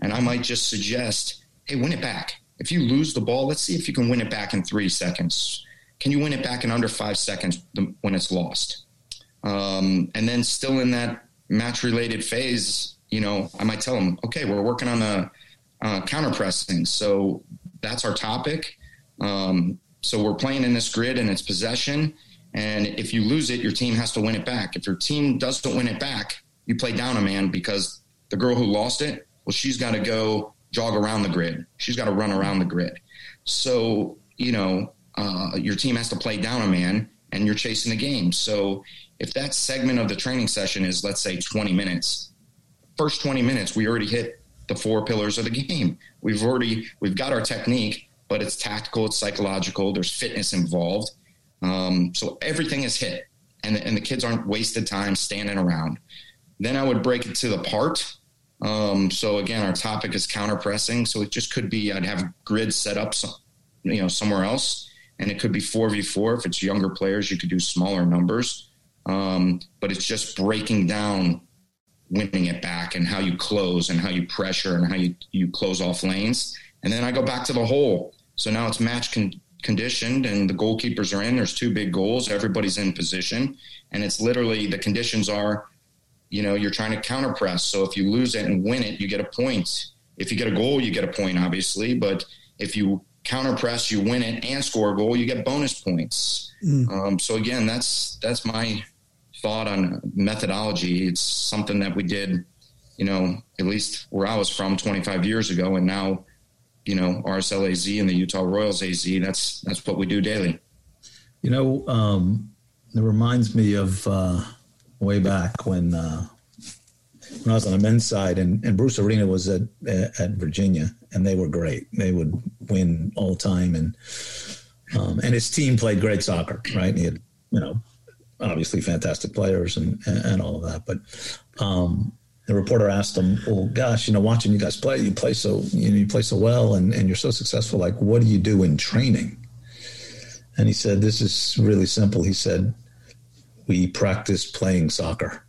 And I might just suggest, hey, win it back. If you lose the ball, let's see if you can win it back in three seconds. Can you win it back in under five seconds when it's lost? Um, and then still in that match-related phase, you know, I might tell them, okay, we're working on a uh, counter-pressing. So that's our topic. Um, so we're playing in this grid and it's possession. And if you lose it, your team has to win it back. If your team doesn't win it back, you play down a man because the girl who lost it, well, she's got to go jog around the grid. She's got to run around the grid. So, you know, Uh, your team has to play down a man and you're chasing the game. So if that segment of the training session is, let's say, twenty minutes, first twenty minutes, we already hit the four pillars of the game. We've already, we've got our technique, but it's tactical, it's psychological, there's fitness involved. Um, so everything is hit and, and the kids aren't wasted time standing around. Then I would break it to the part. Um, so again, our topic is counter pressing. So it just could be, I'd have grid set up, some, you know, somewhere else. And it could be four v four. If it's younger players, you could do smaller numbers. Um, but it's just breaking down, winning it back, and how you close and how you pressure and how you, you close off lanes. And then I go back to the hole. So now it's match con- conditioned and the goalkeepers are in. There's two big goals. Everybody's in position. And it's literally the conditions are, you know, you're trying to counter press. So if you lose it and win it, you get a point. If you get a goal, you get a point, obviously. But if you counter press, you win it and score a goal, you get bonus points. Mm. Um, so again, that's, that's my thought on methodology. It's something that we did, you know, at least where I was from twenty-five years ago. And now, you know, R S L A Z and the Utah Royals A Z, that's, that's what we do daily. You know, um, it reminds me of, uh, way back when, uh, when I was on the men's side, and, and Bruce Arena was at, at, at Virginia, and they were great. They would win all the time, and um, and his team played great soccer, right? And he had, you know, obviously fantastic players and, and all of that. But um, the reporter asked him, well, gosh, you know, watching you guys play, you play so you, know, you play so well, and, and you're so successful. Like, what do you do in training? And he said, this is really simple. He said, we practice playing soccer.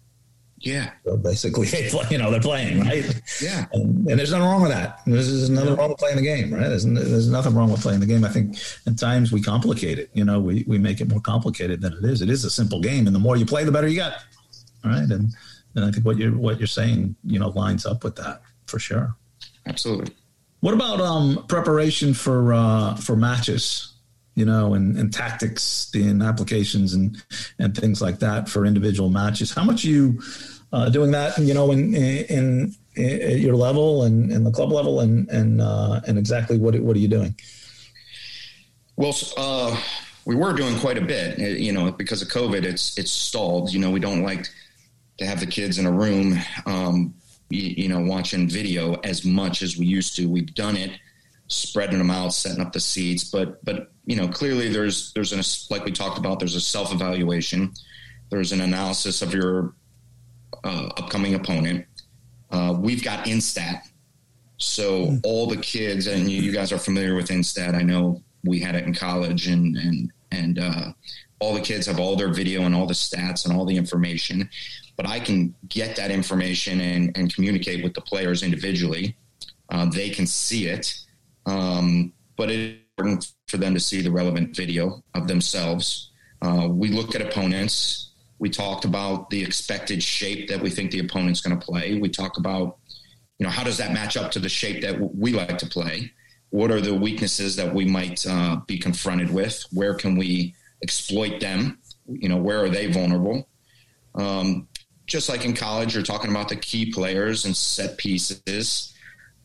Yeah. So basically, you know, they're playing, right? Yeah. And, and there's nothing wrong with that. There's, there's nothing wrong with playing the game, right? There's, there's nothing wrong with playing the game. I think at times we complicate it. You know, we, we make it more complicated than it is. It is a simple game, and the more you play, the better you get, all right? And and I think what you're what you're saying, you know, lines up with that for sure. Absolutely. What about um, preparation for uh, for matches? You know, and, and tactics and applications and, and things like that for individual matches. How much are you uh, doing that, you know, in, in, in at your level and, and the club level, and, and, uh, and exactly what, what are you doing? Well, uh, we were doing quite a bit, you know, because of COVID, it's, it's stalled. You know, we don't like to have the kids in a room, um, you, you know, watching video as much as we used to. We've done it, spreading them out, setting up the seats. But, but you know, clearly there's, there's an, like we talked about, there's a self-evaluation. There's an analysis of your uh, upcoming opponent. Uh, we've got Instat. So all the kids, and you, you guys are familiar with Instat. I know we had it in college, and, and, and uh, all the kids have all their video and all the stats and all the information. But I can get that information and, and communicate with the players individually. Uh, they can see it. Um, but it's important for them to see the relevant video of themselves. Uh, we look at opponents. We talked about the expected shape that we think the opponent's going to play. We talk about, you know, how does that match up to the shape that we like to play? What are the weaknesses that we might uh, be confronted with? Where can we exploit them? You know, where are they vulnerable? Um, just like in college, you're talking about the key players and set pieces.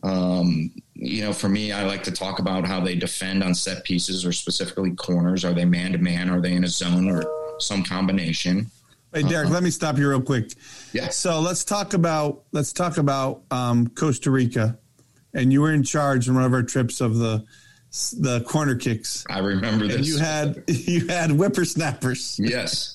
Um, you know, for me, I like to talk about how they defend on set pieces, or specifically corners. Are they man-to-man? Are they in a zone or some combination? Hey, Derek, uh-huh. Let me stop you real quick. Yeah. So let's talk about let's talk about um, Costa Rica, and you were in charge on one of our trips of the the corner kicks. I remember this. And you had you had whippersnappers. Yes.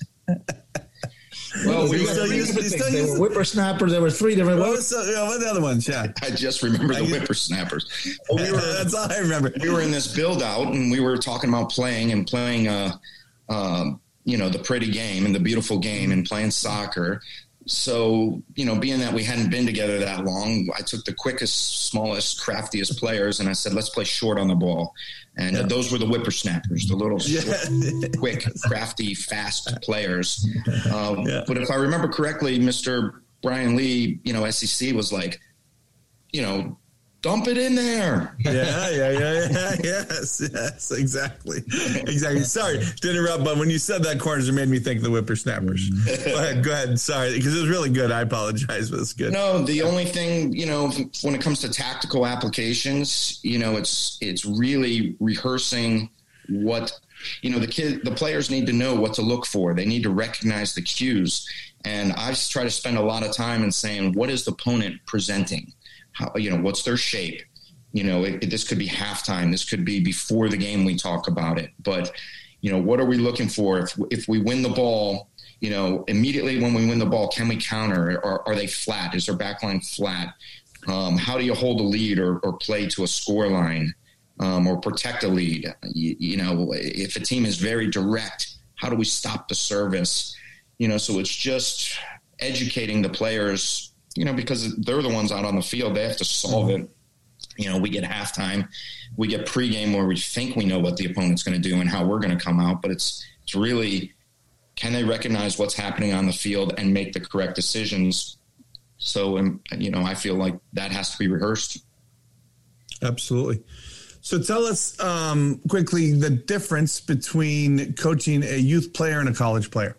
Well, we still used the whippersnappers. There were three different ones. What were the other ones? Yeah, I just remember the whippersnappers. Well, we were, that's all I remember. We were in this build-out, and we were talking about playing and playing, uh, uh, you know, the pretty game and the beautiful game and playing soccer. So, you know, being that we hadn't been together that long, I took the quickest, smallest, craftiest players, and I said, let's play short on the ball. And yeah. those were the whippersnappers, the little yeah. short, quick, crafty, fast players. Uh, yeah. But if I remember correctly, Mister Brian Lee, you know, S E C was like, you know, dump it in there. yeah, yeah, yeah, yeah, yes, yes, exactly. Exactly. Sorry to interrupt, but when you said that corners, it made me think of the whippersnappers. Go ahead, go ahead. Sorry, because it was really good. I apologize, but it's good. No, the only thing, you know, when it comes to tactical applications, you know, it's it's really rehearsing what, you know, the kid, the players need to know what to look for. They need to recognize the cues. And I try to spend a lot of time in saying, what is the opponent presenting? How, you know, what's their shape? You know, it, it, this could be halftime. This could be before the game we talk about it. But, you know, what are we looking for? If, if we win the ball, you know, immediately when we win the ball, can we counter? Are, are they flat? Is their back line flat? Um, how do you hold a lead or, or play to a score line um, or protect a lead? You, you know, if a team is very direct, how do we stop the service? You know, so it's just educating the players, you know, because they're the ones out on the field. They have to solve it. You know, we get halftime, we get pregame where we think we know what the opponent's going to do and how we're going to come out. But it's it's really, can they recognize what's happening on the field and make the correct decisions? So, and you know, I feel like that has to be rehearsed. Absolutely. So tell us um, quickly the difference between coaching a youth player and a college player.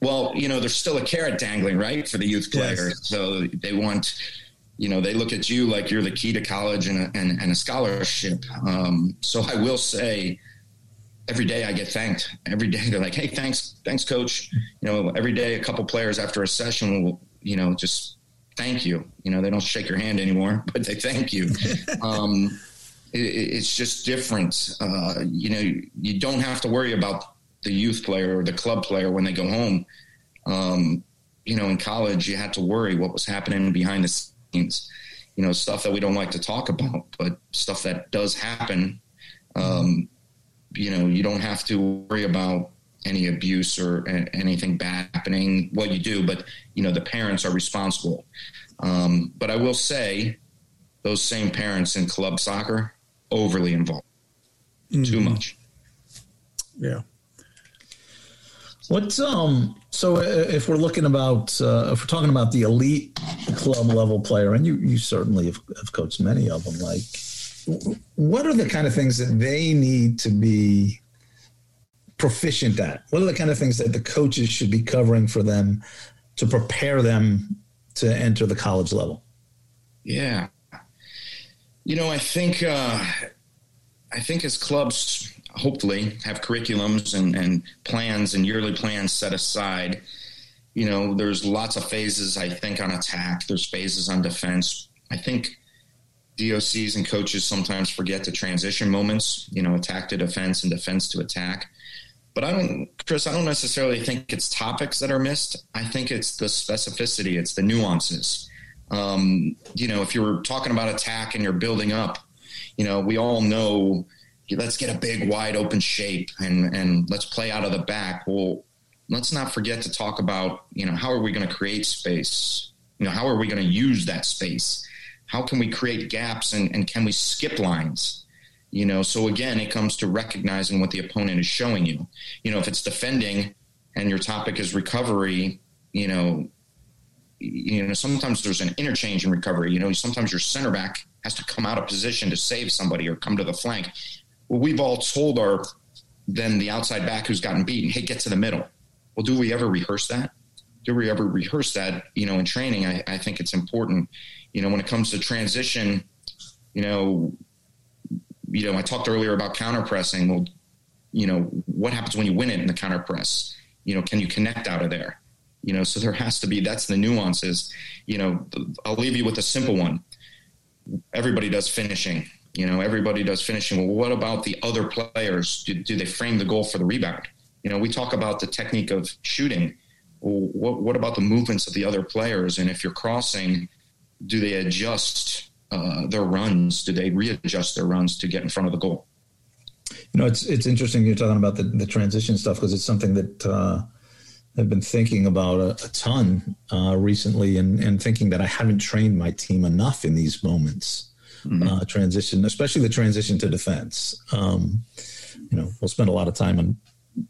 Well, you know, there's still a carrot dangling, right, for the youth player. Yes. So they want, you know, they look at you like you're the key to college and a, and, and a scholarship. Um, so I will say every day I get thanked. Every day they're like, hey, thanks, thanks, coach. You know, every day a couple players after a session will, you know, just thank you. You know, they don't shake your hand anymore, but they thank you. um, it, it's just different. Uh, you know, you don't have to worry about the youth player or the club player when they go home. Um, you know, in college, you had to worry what was happening behind the scenes, you know, stuff that we don't like to talk about, but stuff that does happen. Um, you know, you don't have to worry about any abuse or a- anything bad happening. Well, you do, but you know, the parents are responsible. Um, but I will say those same parents in club soccer, overly involved, mm-hmm. too much. Yeah. What's um? So if we're looking about, uh, if we're talking about the elite club level player, and you you certainly have, have coached many of them, like what are the kind of things that they need to be proficient at? What are the kind of things that the coaches should be covering for them to prepare them to enter the college level? Yeah, you know, I think uh, I think as clubs, hopefully have curriculums and, and plans and yearly plans set aside. You know, there's lots of phases, I think, on attack. There's phases on defense. I think D O Cs and coaches sometimes forget the transition moments, you know, attack to defense and defense to attack. But I don't, Chris, I don't necessarily think it's topics that are missed. I think it's the specificity. It's the nuances. Um, you know, if you're talking about attack and you're building up, you know, we all know, let's get a big, wide open shape and, and let's play out of the back. Well, let's not forget to talk about, you know, how are we going to create space? You know, how are we going to use that space? How can we create gaps and, and can we skip lines? You know, so again, it comes to recognizing what the opponent is showing you. You know, if it's defending and your topic is recovery, you know, you know, sometimes there's an interchange in recovery. You know, sometimes your center back has to come out of position to save somebody or come to the flank. Well, we've all told our then the outside back who's gotten beaten, hey, get to the middle. Well, do we ever rehearse that? Do we ever rehearse that? You know, in training, I, I think it's important. You know, when it comes to transition, you know, you know, I talked earlier about counterpressing. Well, you know, what happens when you win it in the counterpress? You know, can you connect out of there? You know, so there has to be, that's the nuances. You know, I'll leave you with a simple one. Everybody does finishing. You know, everybody does finishing. Well, what about the other players? Do, do they frame the goal for the rebound? You know, we talk about the technique of shooting. Well, what, what about the movements of the other players? And if you're crossing, do they adjust Uh, their runs? Do they readjust their runs to get in front of the goal? You know, it's it's interesting you're talking about the, the transition stuff, because it's something that uh, I've been thinking about a, a ton uh, recently, and, and thinking that I haven't trained my team enough in these moments. Mm-hmm. Uh, transition, especially the transition to defense. Um, you know, we'll spend a lot of time on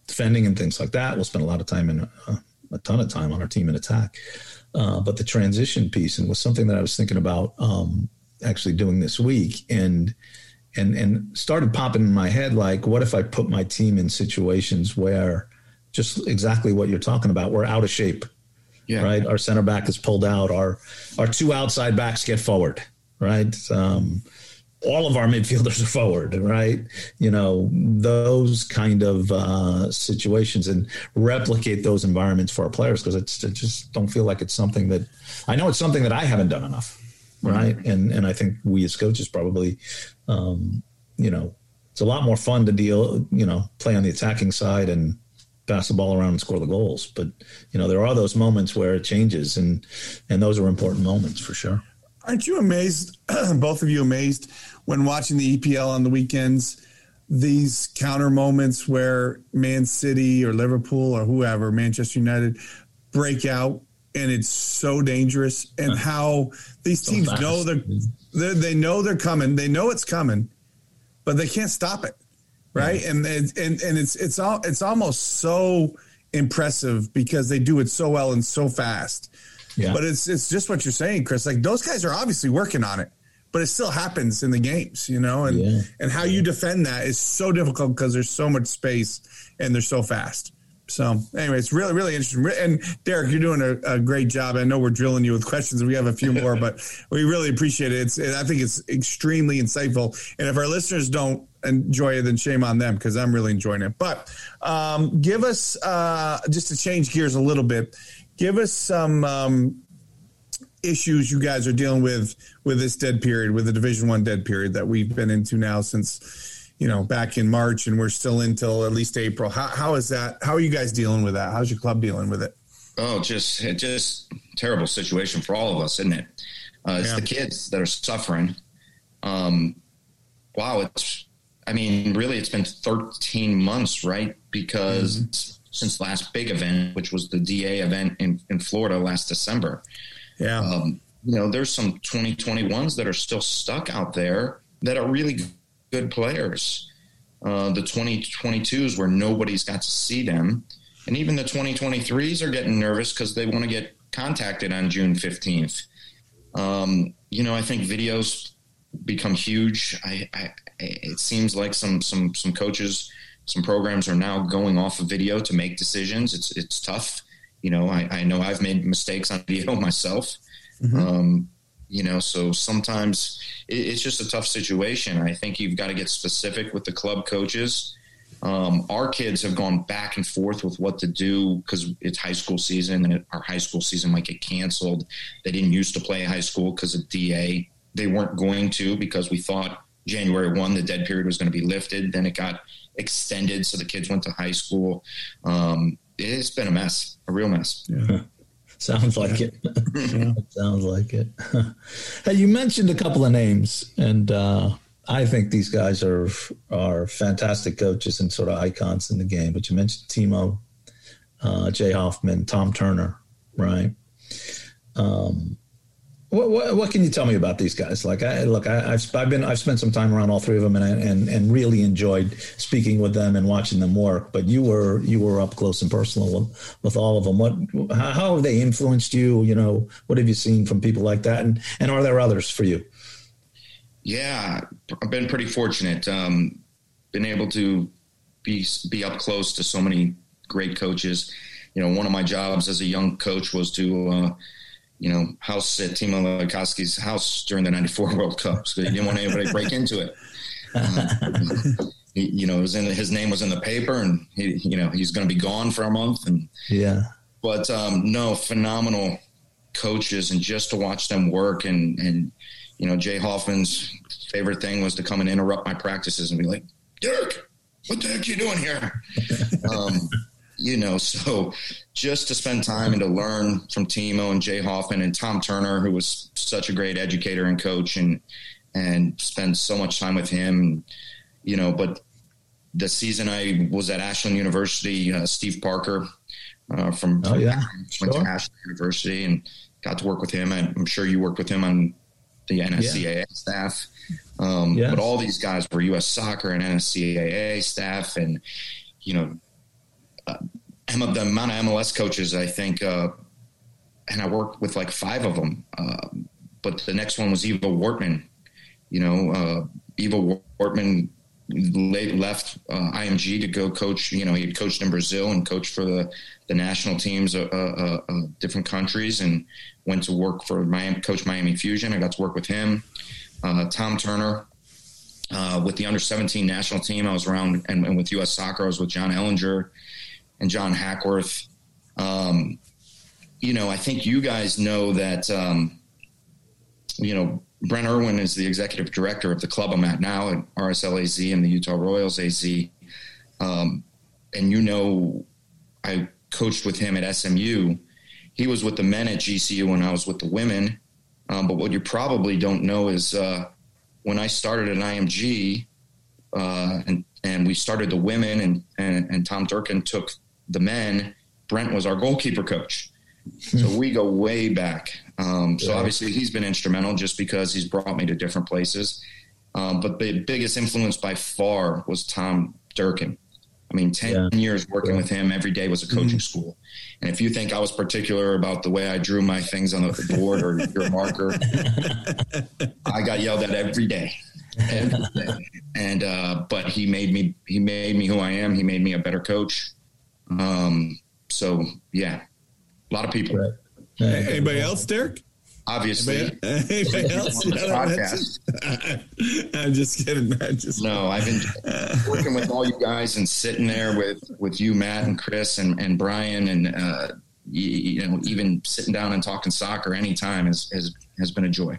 defending and things like that. We'll spend a lot of time in uh, a ton of time on our team in attack. Uh, but the transition piece, and was something that I was thinking about um, actually doing this week, and and and started popping in my head, like, what if I put my team in situations where just exactly what you're talking about, we're out of shape, yeah. right? Our center back is pulled out, our our two outside backs get forward, right? Um, all of our midfielders are forward, right? You know, those kind of uh, situations, and replicate those environments for our players, because it's I just don't feel like it's something that I know it's something that I haven't done enough. Right. And and I think we as coaches probably, um, you know, it's a lot more fun to deal, you know, play on the attacking side and pass the ball around and score the goals. But, you know, there are those moments where it changes, and and those are important moments for sure. Aren't you amazed, both of you amazed, when watching the E P L on the weekends, these counter moments where Man City or Liverpool or whoever, Manchester United, break out? And it's so dangerous, and how these teams so know they're, they're, they know they're coming. They know it's coming, but they can't stop it. Right. Yeah. And, and, and it's, it's all, it's almost so impressive because they do it so well and so fast, yeah. but it's, it's just what you're saying, Chris, like those guys are obviously working on it, but it still happens in the games, you know, and, yeah. and how yeah. you defend that is so difficult because there's so much space and they're so fast. So anyway, it's really, really interesting. And Derek, you're doing a, a great job. I know we're drilling you with questions. We have a few more, but we really appreciate it. It's, and I think it's extremely insightful. And if our listeners don't enjoy it, then shame on them, because I'm really enjoying it. But um, give us, uh, just to change gears a little bit, give us some um, issues you guys are dealing with with this dead period, with the Division I dead period that we've been into now since – you know, back in March, and we're still until at least April. How, how is that? How are you guys dealing with that? How's your club dealing with it? Oh, just, just terrible situation for all of us, isn't it? Uh, it's yeah. the kids that are suffering. Um, wow. It's, I mean, really it's been thirteen months, right? Because mm-hmm. since last big event, which was the D A event in, in Florida last December, yeah. Um, you know, there's some twenty twenty-ones that are still stuck out there that are really good players. Uh, the twenty twenty-twos where nobody's got to see them. And even the twenty twenty-threes are getting nervous because they want to get contacted on June fifteenth. Um, you know, I think videos become huge. I, I, it seems like some, some, some coaches, some programs are now going off of video to make decisions. It's, it's tough. You know, I, I know I've made mistakes on video myself. Mm-hmm. Um, You know, so sometimes it's just a tough situation. I think you've got to get specific with the club coaches. Um, our kids have gone back and forth with what to do because it's high school season, and it, our high school season might get canceled. They didn't used to play high school because of D A. They weren't going to because we thought January first, the dead period was going to be lifted. Then it got extended, so the kids went to high school. Um, it's been a mess, a real mess. Yeah. Sounds like yeah. it. Yeah. Sounds like it. Hey, you mentioned a couple of names, and uh, I think these guys are are fantastic coaches and sort of icons in the game. But you mentioned Timo, uh, Jay Hoffman, Tom Turner, right? Um, what, what what can you tell me about these guys? Like, I look, I, I've I've been I've spent some time around all three of them, and I, and and really enjoyed speaking with them and watching them work. But you were you were up close and personal with, with all of them. What how have they influenced you? You know, what have you seen from people like that? And and are there others for you? Yeah, I've been pretty fortunate. Um, been able to be be up close to so many great coaches. You know, one of my jobs as a young coach was to, uh, you know, house at Timo Liekoski's house during the ninety-four World Cup because he didn't want anybody to break into it. Um, he, you know, it was in the, his name was in the paper, and he, you know, he's going to be gone for a month. And yeah, but um, no, phenomenal coaches, and just to watch them work and and. You know, Jay Hoffman's favorite thing was to come and interrupt my practices and be like, Derek, what the heck are you doing here? um, you know, so just to spend time and to learn from Timo and Jay Hoffman and Tom Turner, who was such a great educator and coach, and and spend so much time with him, you know. But the season I was at Ashland University, uh, Steve Parker uh, from oh, yeah. went sure. to Ashland University and got to work with him. I'm sure you worked with him on the N S C A A yeah. staff. Um, yes. But all these guys were U S Soccer and N S C A A staff. And, you know, uh, the amount of M L S coaches, I think, uh, and I worked with like five of them. Uh, but the next one was Eva Wortman. You know, uh, Eva Wortman late left uh, I M G to go coach. You know, he had coached in Brazil and coached for the, the national teams of uh, uh, uh, different countries, and went to work for Miami, Coach Miami Fusion. I got to work with him. Uh, Tom Turner uh, with the under seventeen national team. I was around, and, and with U S Soccer, I was with John Ellinger and John Hackworth. Um, you know, I think you guys know that, um, you know, Brent Irwin is the executive director of the club I'm at now at R S L A Z and the Utah Royals A Z. Um, and, you know, I coached with him at S M U. He was with the men at G C U when I was with the women. Um, but what you probably don't know is uh, when I started at I M G uh, and, and we started the women and, and, and Tom Durkin took the men, Brent was our goalkeeper coach. So we go way back. Um, so obviously he's been instrumental just because he's brought me to different places. Um, but the biggest influence by far was Tom Durkin. I mean, ten yeah. years working with him every day was a coaching mm-hmm. school. And if you think I was particular about the way I drew my things on the board or your marker, I got yelled at every day. Every day. And, uh, but he made me, he made me who I am. He made me a better coach. Um, so yeah, a lot of people. Right. Anybody else, Derek? Obviously. Anybody, anybody else? No, podcast. Just, I'm just kidding. I'm just no, I've been working with all you guys and sitting there with, with you, Matt, and Chris, and, and Brian, and uh, you, you know, even sitting down and talking soccer anytime has, has, has been a joy.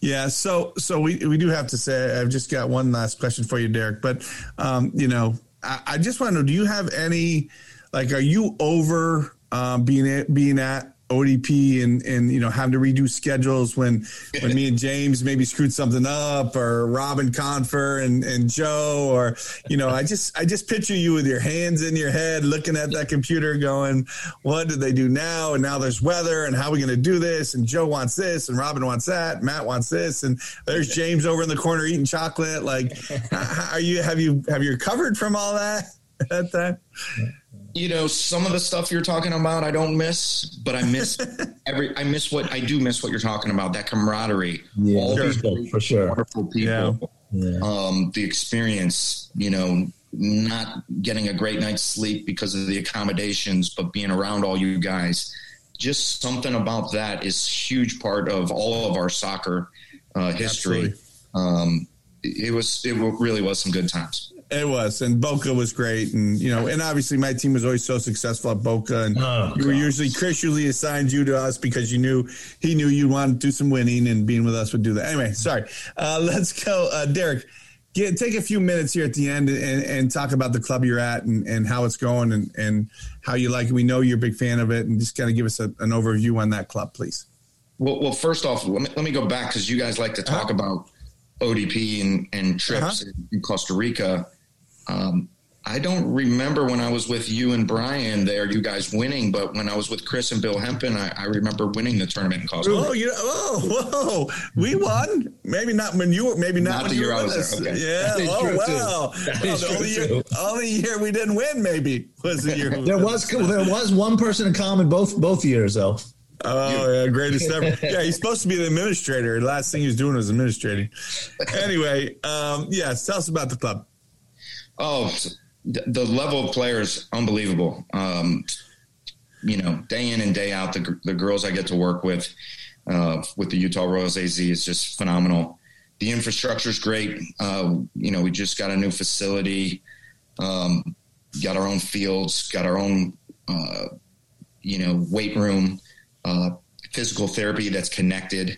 Yeah, so so we, we do have to say, I've just got one last question for you, Derek, but, um, you know, I, I just want to know, do you have any, like, are you over um, being at, being at, O D P and, and, you know, having to redo schedules when, when me and James maybe screwed something up, or Robin Confer and, and Joe, or, you know, I just, I just picture you with your hands in your head, looking at that computer going, what did they do now? And now there's weather, and how are we going to do this? And Joe wants this, and Robin wants that, Matt wants this. And there's James over in the corner eating chocolate. Like, are you, have you, have you recovered from all that at that time? You know, some of the stuff you're talking about, I don't miss, but I miss every. I miss what I do miss what you're talking about. That camaraderie, yeah, all sure, these great, for sure, wonderful people, yeah. Yeah. Um, the experience. You know, not getting a great night's sleep because of the accommodations, but being around all you guys. Just something about that is a huge part of all of our soccer uh, history. Um, it was. It really was some good times. It was, and Boca was great, and you know, and obviously my team was always so successful at Boca, and oh, you were gosh. usually Chris usually assigned you to us because you knew he knew you wanted to do some winning, and being with us would do that. Anyway, sorry, uh, let's go, uh, Derek. Get take a few minutes here at the end and, and talk about the club you're at and, and how it's going and, and how you like it. We know you're a big fan of it, and just kind of give us a, an overview on that club, please. Well, well, first off, let me, let me go back because you guys like to talk uh-huh. about O D P and, and trips uh-huh. in Costa Rica. Um, I don't remember when I was with you and Brian there, you guys winning, but when I was with Chris and Bill Hempen, I, I remember winning the tournament in Costa Rica. Oh, you know, oh, whoa, we won. Maybe not when you were, maybe not, not when the you year were with I was us. There. Okay. Yeah. Oh, wow. Well, the only year, only year we didn't win, maybe was the year. there was, there was one person in common both, both years though. Oh, yeah, greatest ever. Yeah, he's supposed to be the administrator. The last thing he was doing was administrating. Anyway, um, yes, tell us about the club. Oh, the, the level of players, unbelievable. Um, you know, day in and day out, the, the girls I get to work with, uh, with the Utah Royals A Z is just phenomenal. The infrastructure is great. Uh, you know, we just got a new facility, um, got our own fields, got our own, uh, you know, weight room. Uh, physical therapy that's connected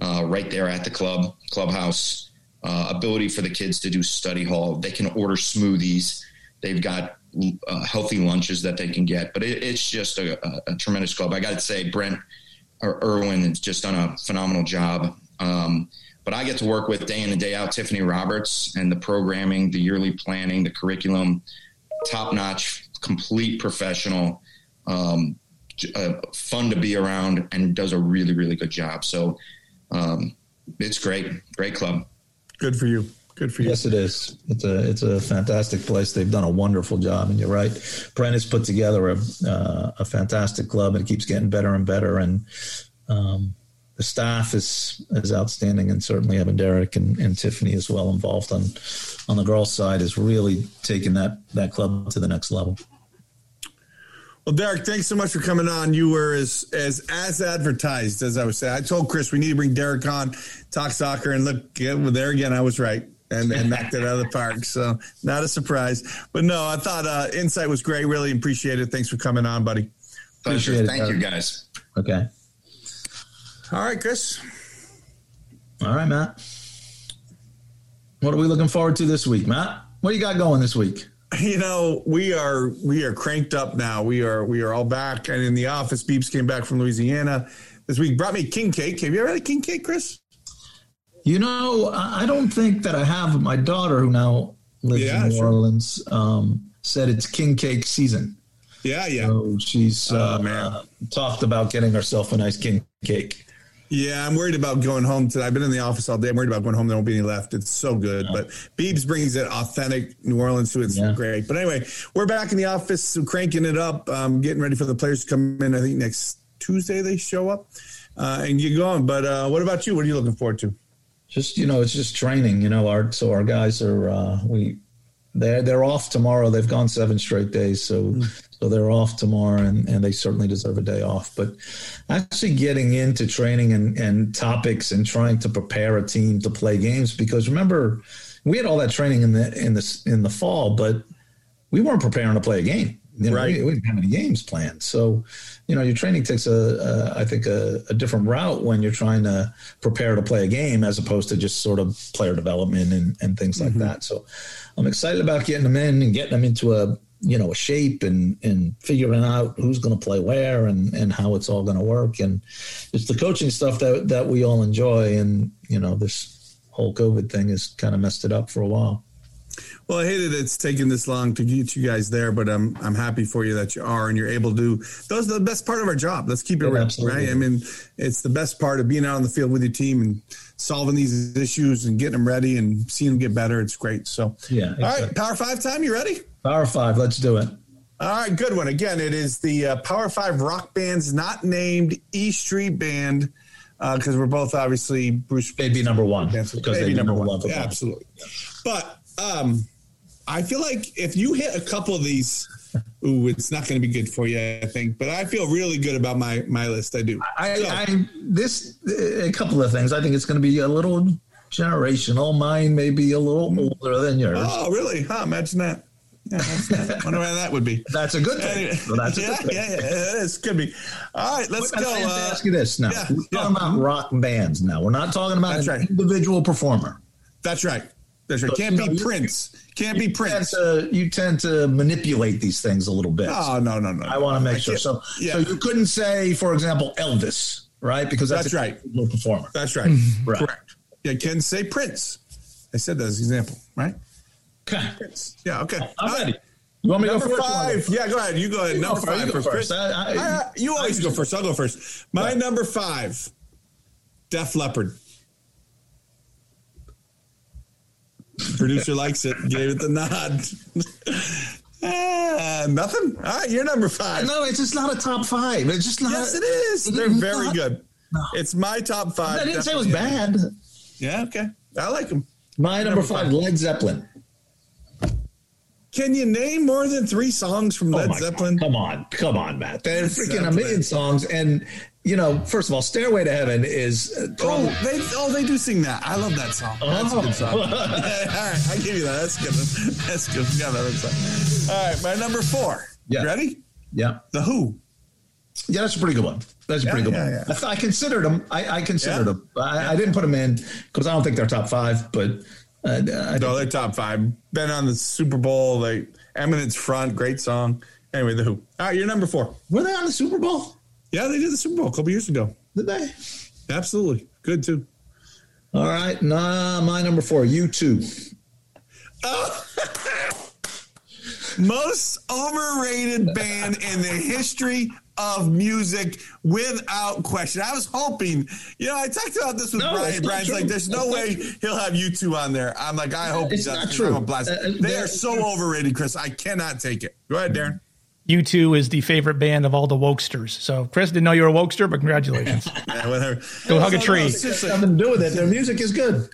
uh, right there at the club, clubhouse, uh, ability for the kids to do study hall. They can order smoothies. They've got uh, healthy lunches that they can get. But it, it's just a, a, a tremendous club. I got to say, Brent Irwin has just done a phenomenal job. Um, but I get to work with day in and day out Tiffany Roberts and the programming, the yearly planning, the curriculum, top-notch, complete professional, um Uh, fun to be around and does a really, really good job. So um, it's great. Great club. Good for you. Good for you. Yes, it is. It's a, it's a fantastic place. They've done a wonderful job. And you're right. Brent has put together a, uh, a fantastic club, and it keeps getting better and better. And um, the staff is, is outstanding. And certainly Evan Derek and, and Tiffany as well involved on, on the girls' side is really taking that, that club to the next level. Well, Derek, thanks so much for coming on. You were as as as advertised, as I was saying. I told Chris we need to bring Derek on, talk soccer, and look, yeah, well, there again, I was right, and, and knocked it out of the park. So not a surprise. But, no, I thought uh, insight was great. Really appreciate it. Thanks for coming on, buddy. Pleasure. Appreciate it, Thank Derek. you, guys. Okay. All right, Chris. All right, Matt. What are we looking forward to this week, Matt? What do you got going this week? You know, we are we are cranked up now. We are we are all back and in the office. Beeps came back from Louisiana this week. Brought me king cake. Have you ever had a king cake, Chris? You know, I don't think that I have. My daughter, who now lives yeah, in New sure. Orleans, um, said it's king cake season. Yeah, yeah. So she's uh, oh, uh, talked about getting herself a nice king cake. Yeah, I'm worried about going home today. I've been in the office all day. I'm worried about going home. There won't be any left. It's so good. Yeah. But Biebs brings that authentic New Orleans to it. It's yeah. great. But anyway, we're back in the office, cranking it up, um, getting ready for the players to come in. I think next Tuesday they show up uh, and get going. But uh, what about you? What are you looking forward to? Just, you know, it's just training. You know, our so our guys are uh, we they're, they're off tomorrow. They've gone seven straight days. So. Mm. So they're off tomorrow, and, and they certainly deserve a day off. But actually getting into training and, and topics and trying to prepare a team to play games, because remember, we had all that training in the in the, in the fall, but we weren't preparing to play a game. You know, right. we, we didn't have any games planned. So, you know, your training takes, a, a I think, a, a different route when you're trying to prepare to play a game as opposed to just sort of player development and, and things mm-hmm. like that. So I'm excited about getting them in and getting them into a – you know, a shape and, and figuring out who's going to play where and, and how it's all going to work. And it's the coaching stuff that, that we all enjoy. And, you know, this whole COVID thing has kind of messed it up for a while. Well, I hate it. It's taken this long to get you guys there, but I'm I'm happy for you that you are and you're able to. Those are the best part of our job. Let's keep it yeah, real, right? I mean, it's the best part of being out on the field with your team and solving these issues and getting them ready and seeing them get better. It's great. So, yeah. Exactly. All right, Power Five time. You ready? Power Five. Let's do it. All right, good one. Again, it is the uh, Power Five rock bands, not named E Street Band. Because uh, we're both obviously Bruce. They'd be number one. Because they'd be number one. one. Yeah, absolutely. Yeah. But um, I feel like if you hit a couple of these, ooh, it's not going to be good for you, I think. But I feel really good about my, my list. I do. I, so. I this a couple of things. I think it's going to be a little generational. Mine may be a little older than yours. Oh, really? Huh? Imagine that. Yeah, that's not, wonder why that would be. That's a good thing. Anyway, so that's a yeah, good thing. Yeah, yeah, it is. Could be. All right, let's Wait, go. Let uh, ask you this now. Yeah, We're yeah. talking about rock bands now. We're not talking about that's an right. individual performer. That's right. That's right. So, Can't so be you, Prince. Can't be Prince. Tend to, you tend to manipulate these things a little bit. Oh, no, no, no. I no, want to make I sure. So, yeah. so you couldn't say, for example, Elvis, right? Because that's, that's an right. individual performer. That's right. Mm-hmm. right. Correct. You can say Prince. I said that as an example, right? Okay. Yeah, okay. I'm All ready. Right. You want me to go first? Five. Yeah, go ahead. You go ahead. You number go five. You go first. I, I, I, you always I, go first. I'll go first. My right. number five, Def Leppard. Producer likes it. Gave it the nod. uh, nothing? All right, you're number five. No, it's just not a top five. It's just not. Yes, it is. They're very not, good. No. It's my top five. I didn't say it was bad. Yeah, okay. I like them. My number, number five, five, Led Zeppelin. Can you name more than three songs from Led oh Zeppelin? God, come on. Come on, Matt. They're freaking Zeppelin. a million songs. And, you know, first of all, Stairway to Heaven is probably. Oh, they, oh, they do sing that. I love that song. Oh. That's a good song. All right. I give you that. That's good. That's good. Yeah, that song. All right. My number four. Yeah. You ready? Yeah. The Who. Yeah, that's a pretty good one. That's a yeah, pretty good yeah, one. Yeah. I, th- I considered them. I, I considered yeah. them. I, yeah. I didn't put them in because I don't think they're top five, but. Uh, no, they're top five. Been on the Super Bowl. They Eminence Front, great song. Anyway, The Who. All right, you're number four. Were they on the Super Bowl? Yeah, they did the Super Bowl a couple years ago. Did they? Absolutely. Good, too. All right. Nah, my number four, U two. Oh. Most overrated band in the history of music, without question. I was hoping, you know, I talked about this with no, Brian. Brian's true. like, there's no that's way he'll have you two on there. I'm like, I hope it's he does. Not true. Blast. Uh, they are so true. overrated, Chris. I cannot take it. Go ahead, Darren. U two is the favorite band of all the wokesters. So, Chris, didn't know you were a wokester, but congratulations. yeah, whatever. Go hug a tree. Nothing to do with it. Their music is good.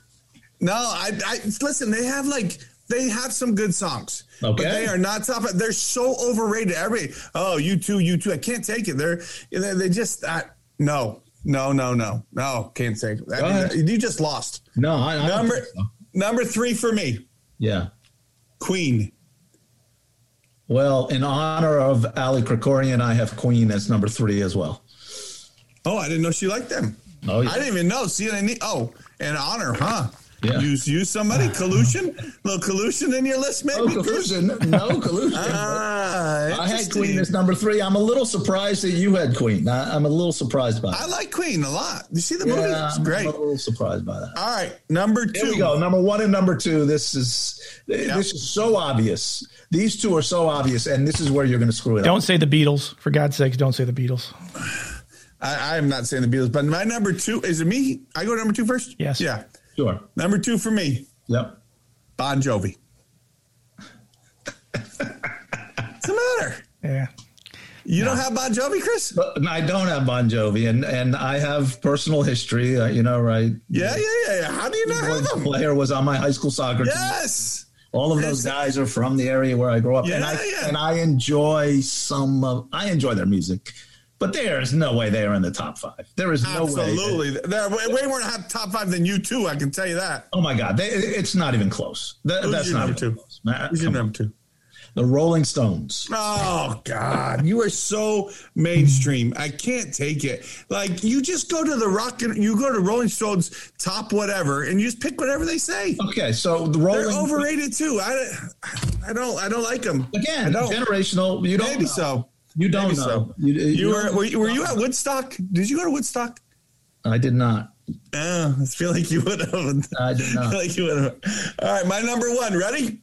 No, I, I listen, they have like, they have some good songs. Okay. But they are not top. They're so overrated. Everybody, oh, you too, you too. I can't take it. They're they just I, no, no, no, no, no. Can't take it. I mean, you just lost. No, I, I number don't think so. Number three for me. Yeah, Queen. Well, in honor of Ali Krikorian, I have Queen as number three as well. Oh, I didn't know she liked them. Oh, yeah. I didn't even know. See, I need. Oh, in honor, huh? Yeah. Use use somebody collusion, a little collusion in your list, maybe. No collusion, no collusion. ah, I had Queen as number three. I'm a little surprised that you had Queen. I, I'm a little surprised by. That. I like Queen a lot. You see the yeah, movie? It's great. I'm a little surprised by that. All right, number two. Here we go. Number one and number two. This is yep. this is so obvious. These two are so obvious, and this is where you're going to screw it don't up. Don't say the Beatles, for God's sakes. Don't say the Beatles. I, I am not saying the Beatles, but my number two is it me. I go to number two first. Yes. Yeah. Sure. Number two for me. Yep. Bon Jovi. What's the matter? Yeah. You no. don't have Bon Jovi, Chris? But I don't have Bon Jovi, and, and I have personal history, uh, you know, right? Yeah, yeah, yeah, yeah. How do you not have them? Player was on my high school soccer team. Yes. All of those guys are from the area where I grew up. Yeah, and I yeah. and I enjoy some of I enjoy their music. But there is no way they are in the top five. There is no Absolutely. way. Absolutely. They're way more in the top five than you two, I can tell you that. Oh, my God. They, it's not even close. That, Who's that's your not number two? Close. Who's your number two? The Rolling Stones. Oh, God. You are so mainstream. I can't take it. Like, you just go to the rock and you go to Rolling Stones top whatever, and you just pick whatever they say. Okay, so the Rolling Stones. They're overrated, too. I, I, don't, I don't like them. Again, generational. You don't Maybe know. so. You don't Maybe know. So. You, you, you were were you, were you at Woodstock? Did you go to Woodstock? I did not. Oh, I feel like you would have. I did not. I feel like you would have. All right, my number one. Ready?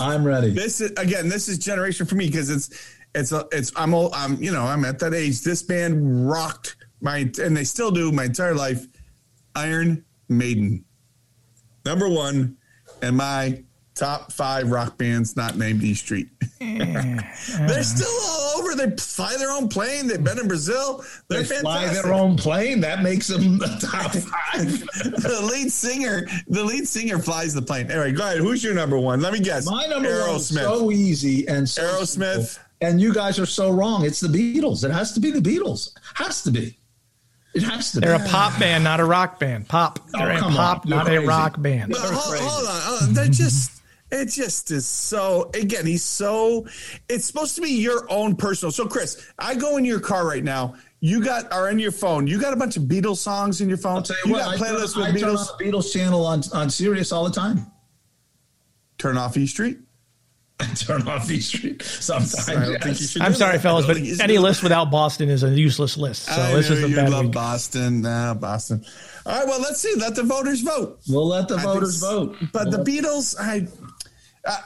I'm ready. This is again. This is generation for me because it's it's a, it's I'm old. I'm you know I'm at that age. This band rocked my and they still do my entire life. Iron Maiden, number one, and my. Top five rock bands not named E Street. They're still all over. They fly their own plane. They've been in Brazil. They're they fantastic. Fly their own plane. That makes them the top five. the lead singer, the lead singer flies the plane. Anyway, go ahead. Who's your number one? Let me guess. My number Aerosmith. one is so easy and so Aerosmith. Simple. And you guys are so wrong. It's the Beatles. It has to be the Beatles. Has to be. It has to They're be. a pop band, not a rock band. Pop. Oh, They're a pop, on. not a rock band. But hold, hold on. They're just... It just is so, again, he's so, it's supposed to be your own personal. So, Chris, I go in your car right now. You got, are in your phone. You got a bunch of Beatles songs in your phone. I'll tell you, you what, got I playlists turn, with I Beatles. turn on the Beatles channel on, on Sirius all the time. Turn off E Street. Turn off E Street. Sometimes. I don't yes. think you should I'm sorry, that. fellas, but any list good. without Boston is a useless list. So I this is a bad love week. Boston. Nah, Boston. All right, well, let's see. Let the voters vote. We'll let the I voters vote. But we'll the Beatles, I...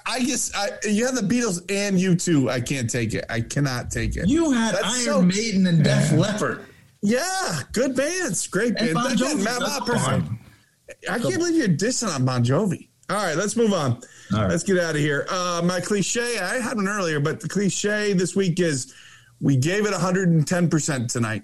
I guess I, you have the Beatles and you too. I can't take it. I cannot take it. You had That's Iron so, Maiden and Def yeah. Leppard. Yeah, good bands, great bands. Bon Jovi, Matt Mott person. I can't believe you're dissing on Bon Jovi. All right, let's move on. All right. Let's get out of here. Uh, my cliche, I had one earlier, but the cliche this week is we gave it one hundred ten percent tonight.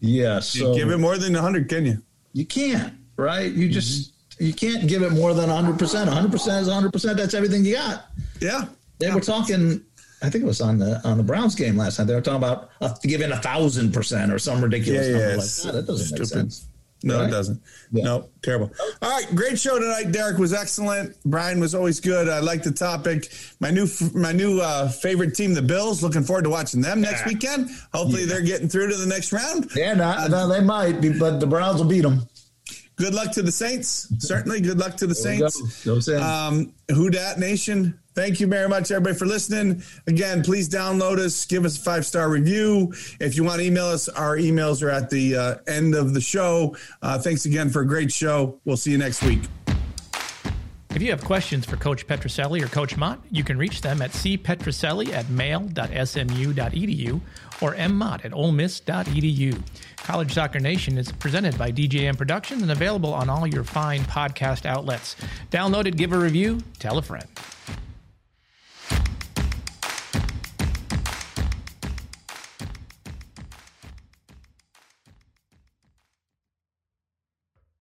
Yeah, so you give it more than one hundred, can you? You can't, right? You mm-hmm. just. You can't give it more than one hundred percent. one hundred percent is one hundred percent. That's everything you got. Yeah. They yeah. were talking, I think it was on the on the Browns game last night. They were talking about uh, giving one thousand percent or some ridiculous yeah, number yeah, like that. That doesn't stupid. make sense. No, right? it doesn't. Yeah. No, terrible. All right, great show tonight. Derek was excellent. Brian was always good. I like the topic. My new my new uh, favorite team, the Bills. Looking forward to watching them next yeah. weekend. Hopefully yeah. they're getting through to the next round. Yeah, not, uh, no, they might, be, but the Browns will beat them. Good luck to the Saints. Certainly, good luck to the Saints. Go. Go Saints. Um, Who Dat Nation, thank you very much, everybody, for listening. Again, please download us. Give us a five-star review. If you want to email us, our emails are at the uh, end of the show. Uh, thanks again for a great show. We'll see you next week. If you have questions for Coach Petroselli or Coach Mott, you can reach them at cpetroselli at mail dot s m u dot e d u or mmott at ole miss dot e d u. College Soccer Nation is presented by D J M Productions and available on all your fine podcast outlets. Download it, give a review, tell a friend.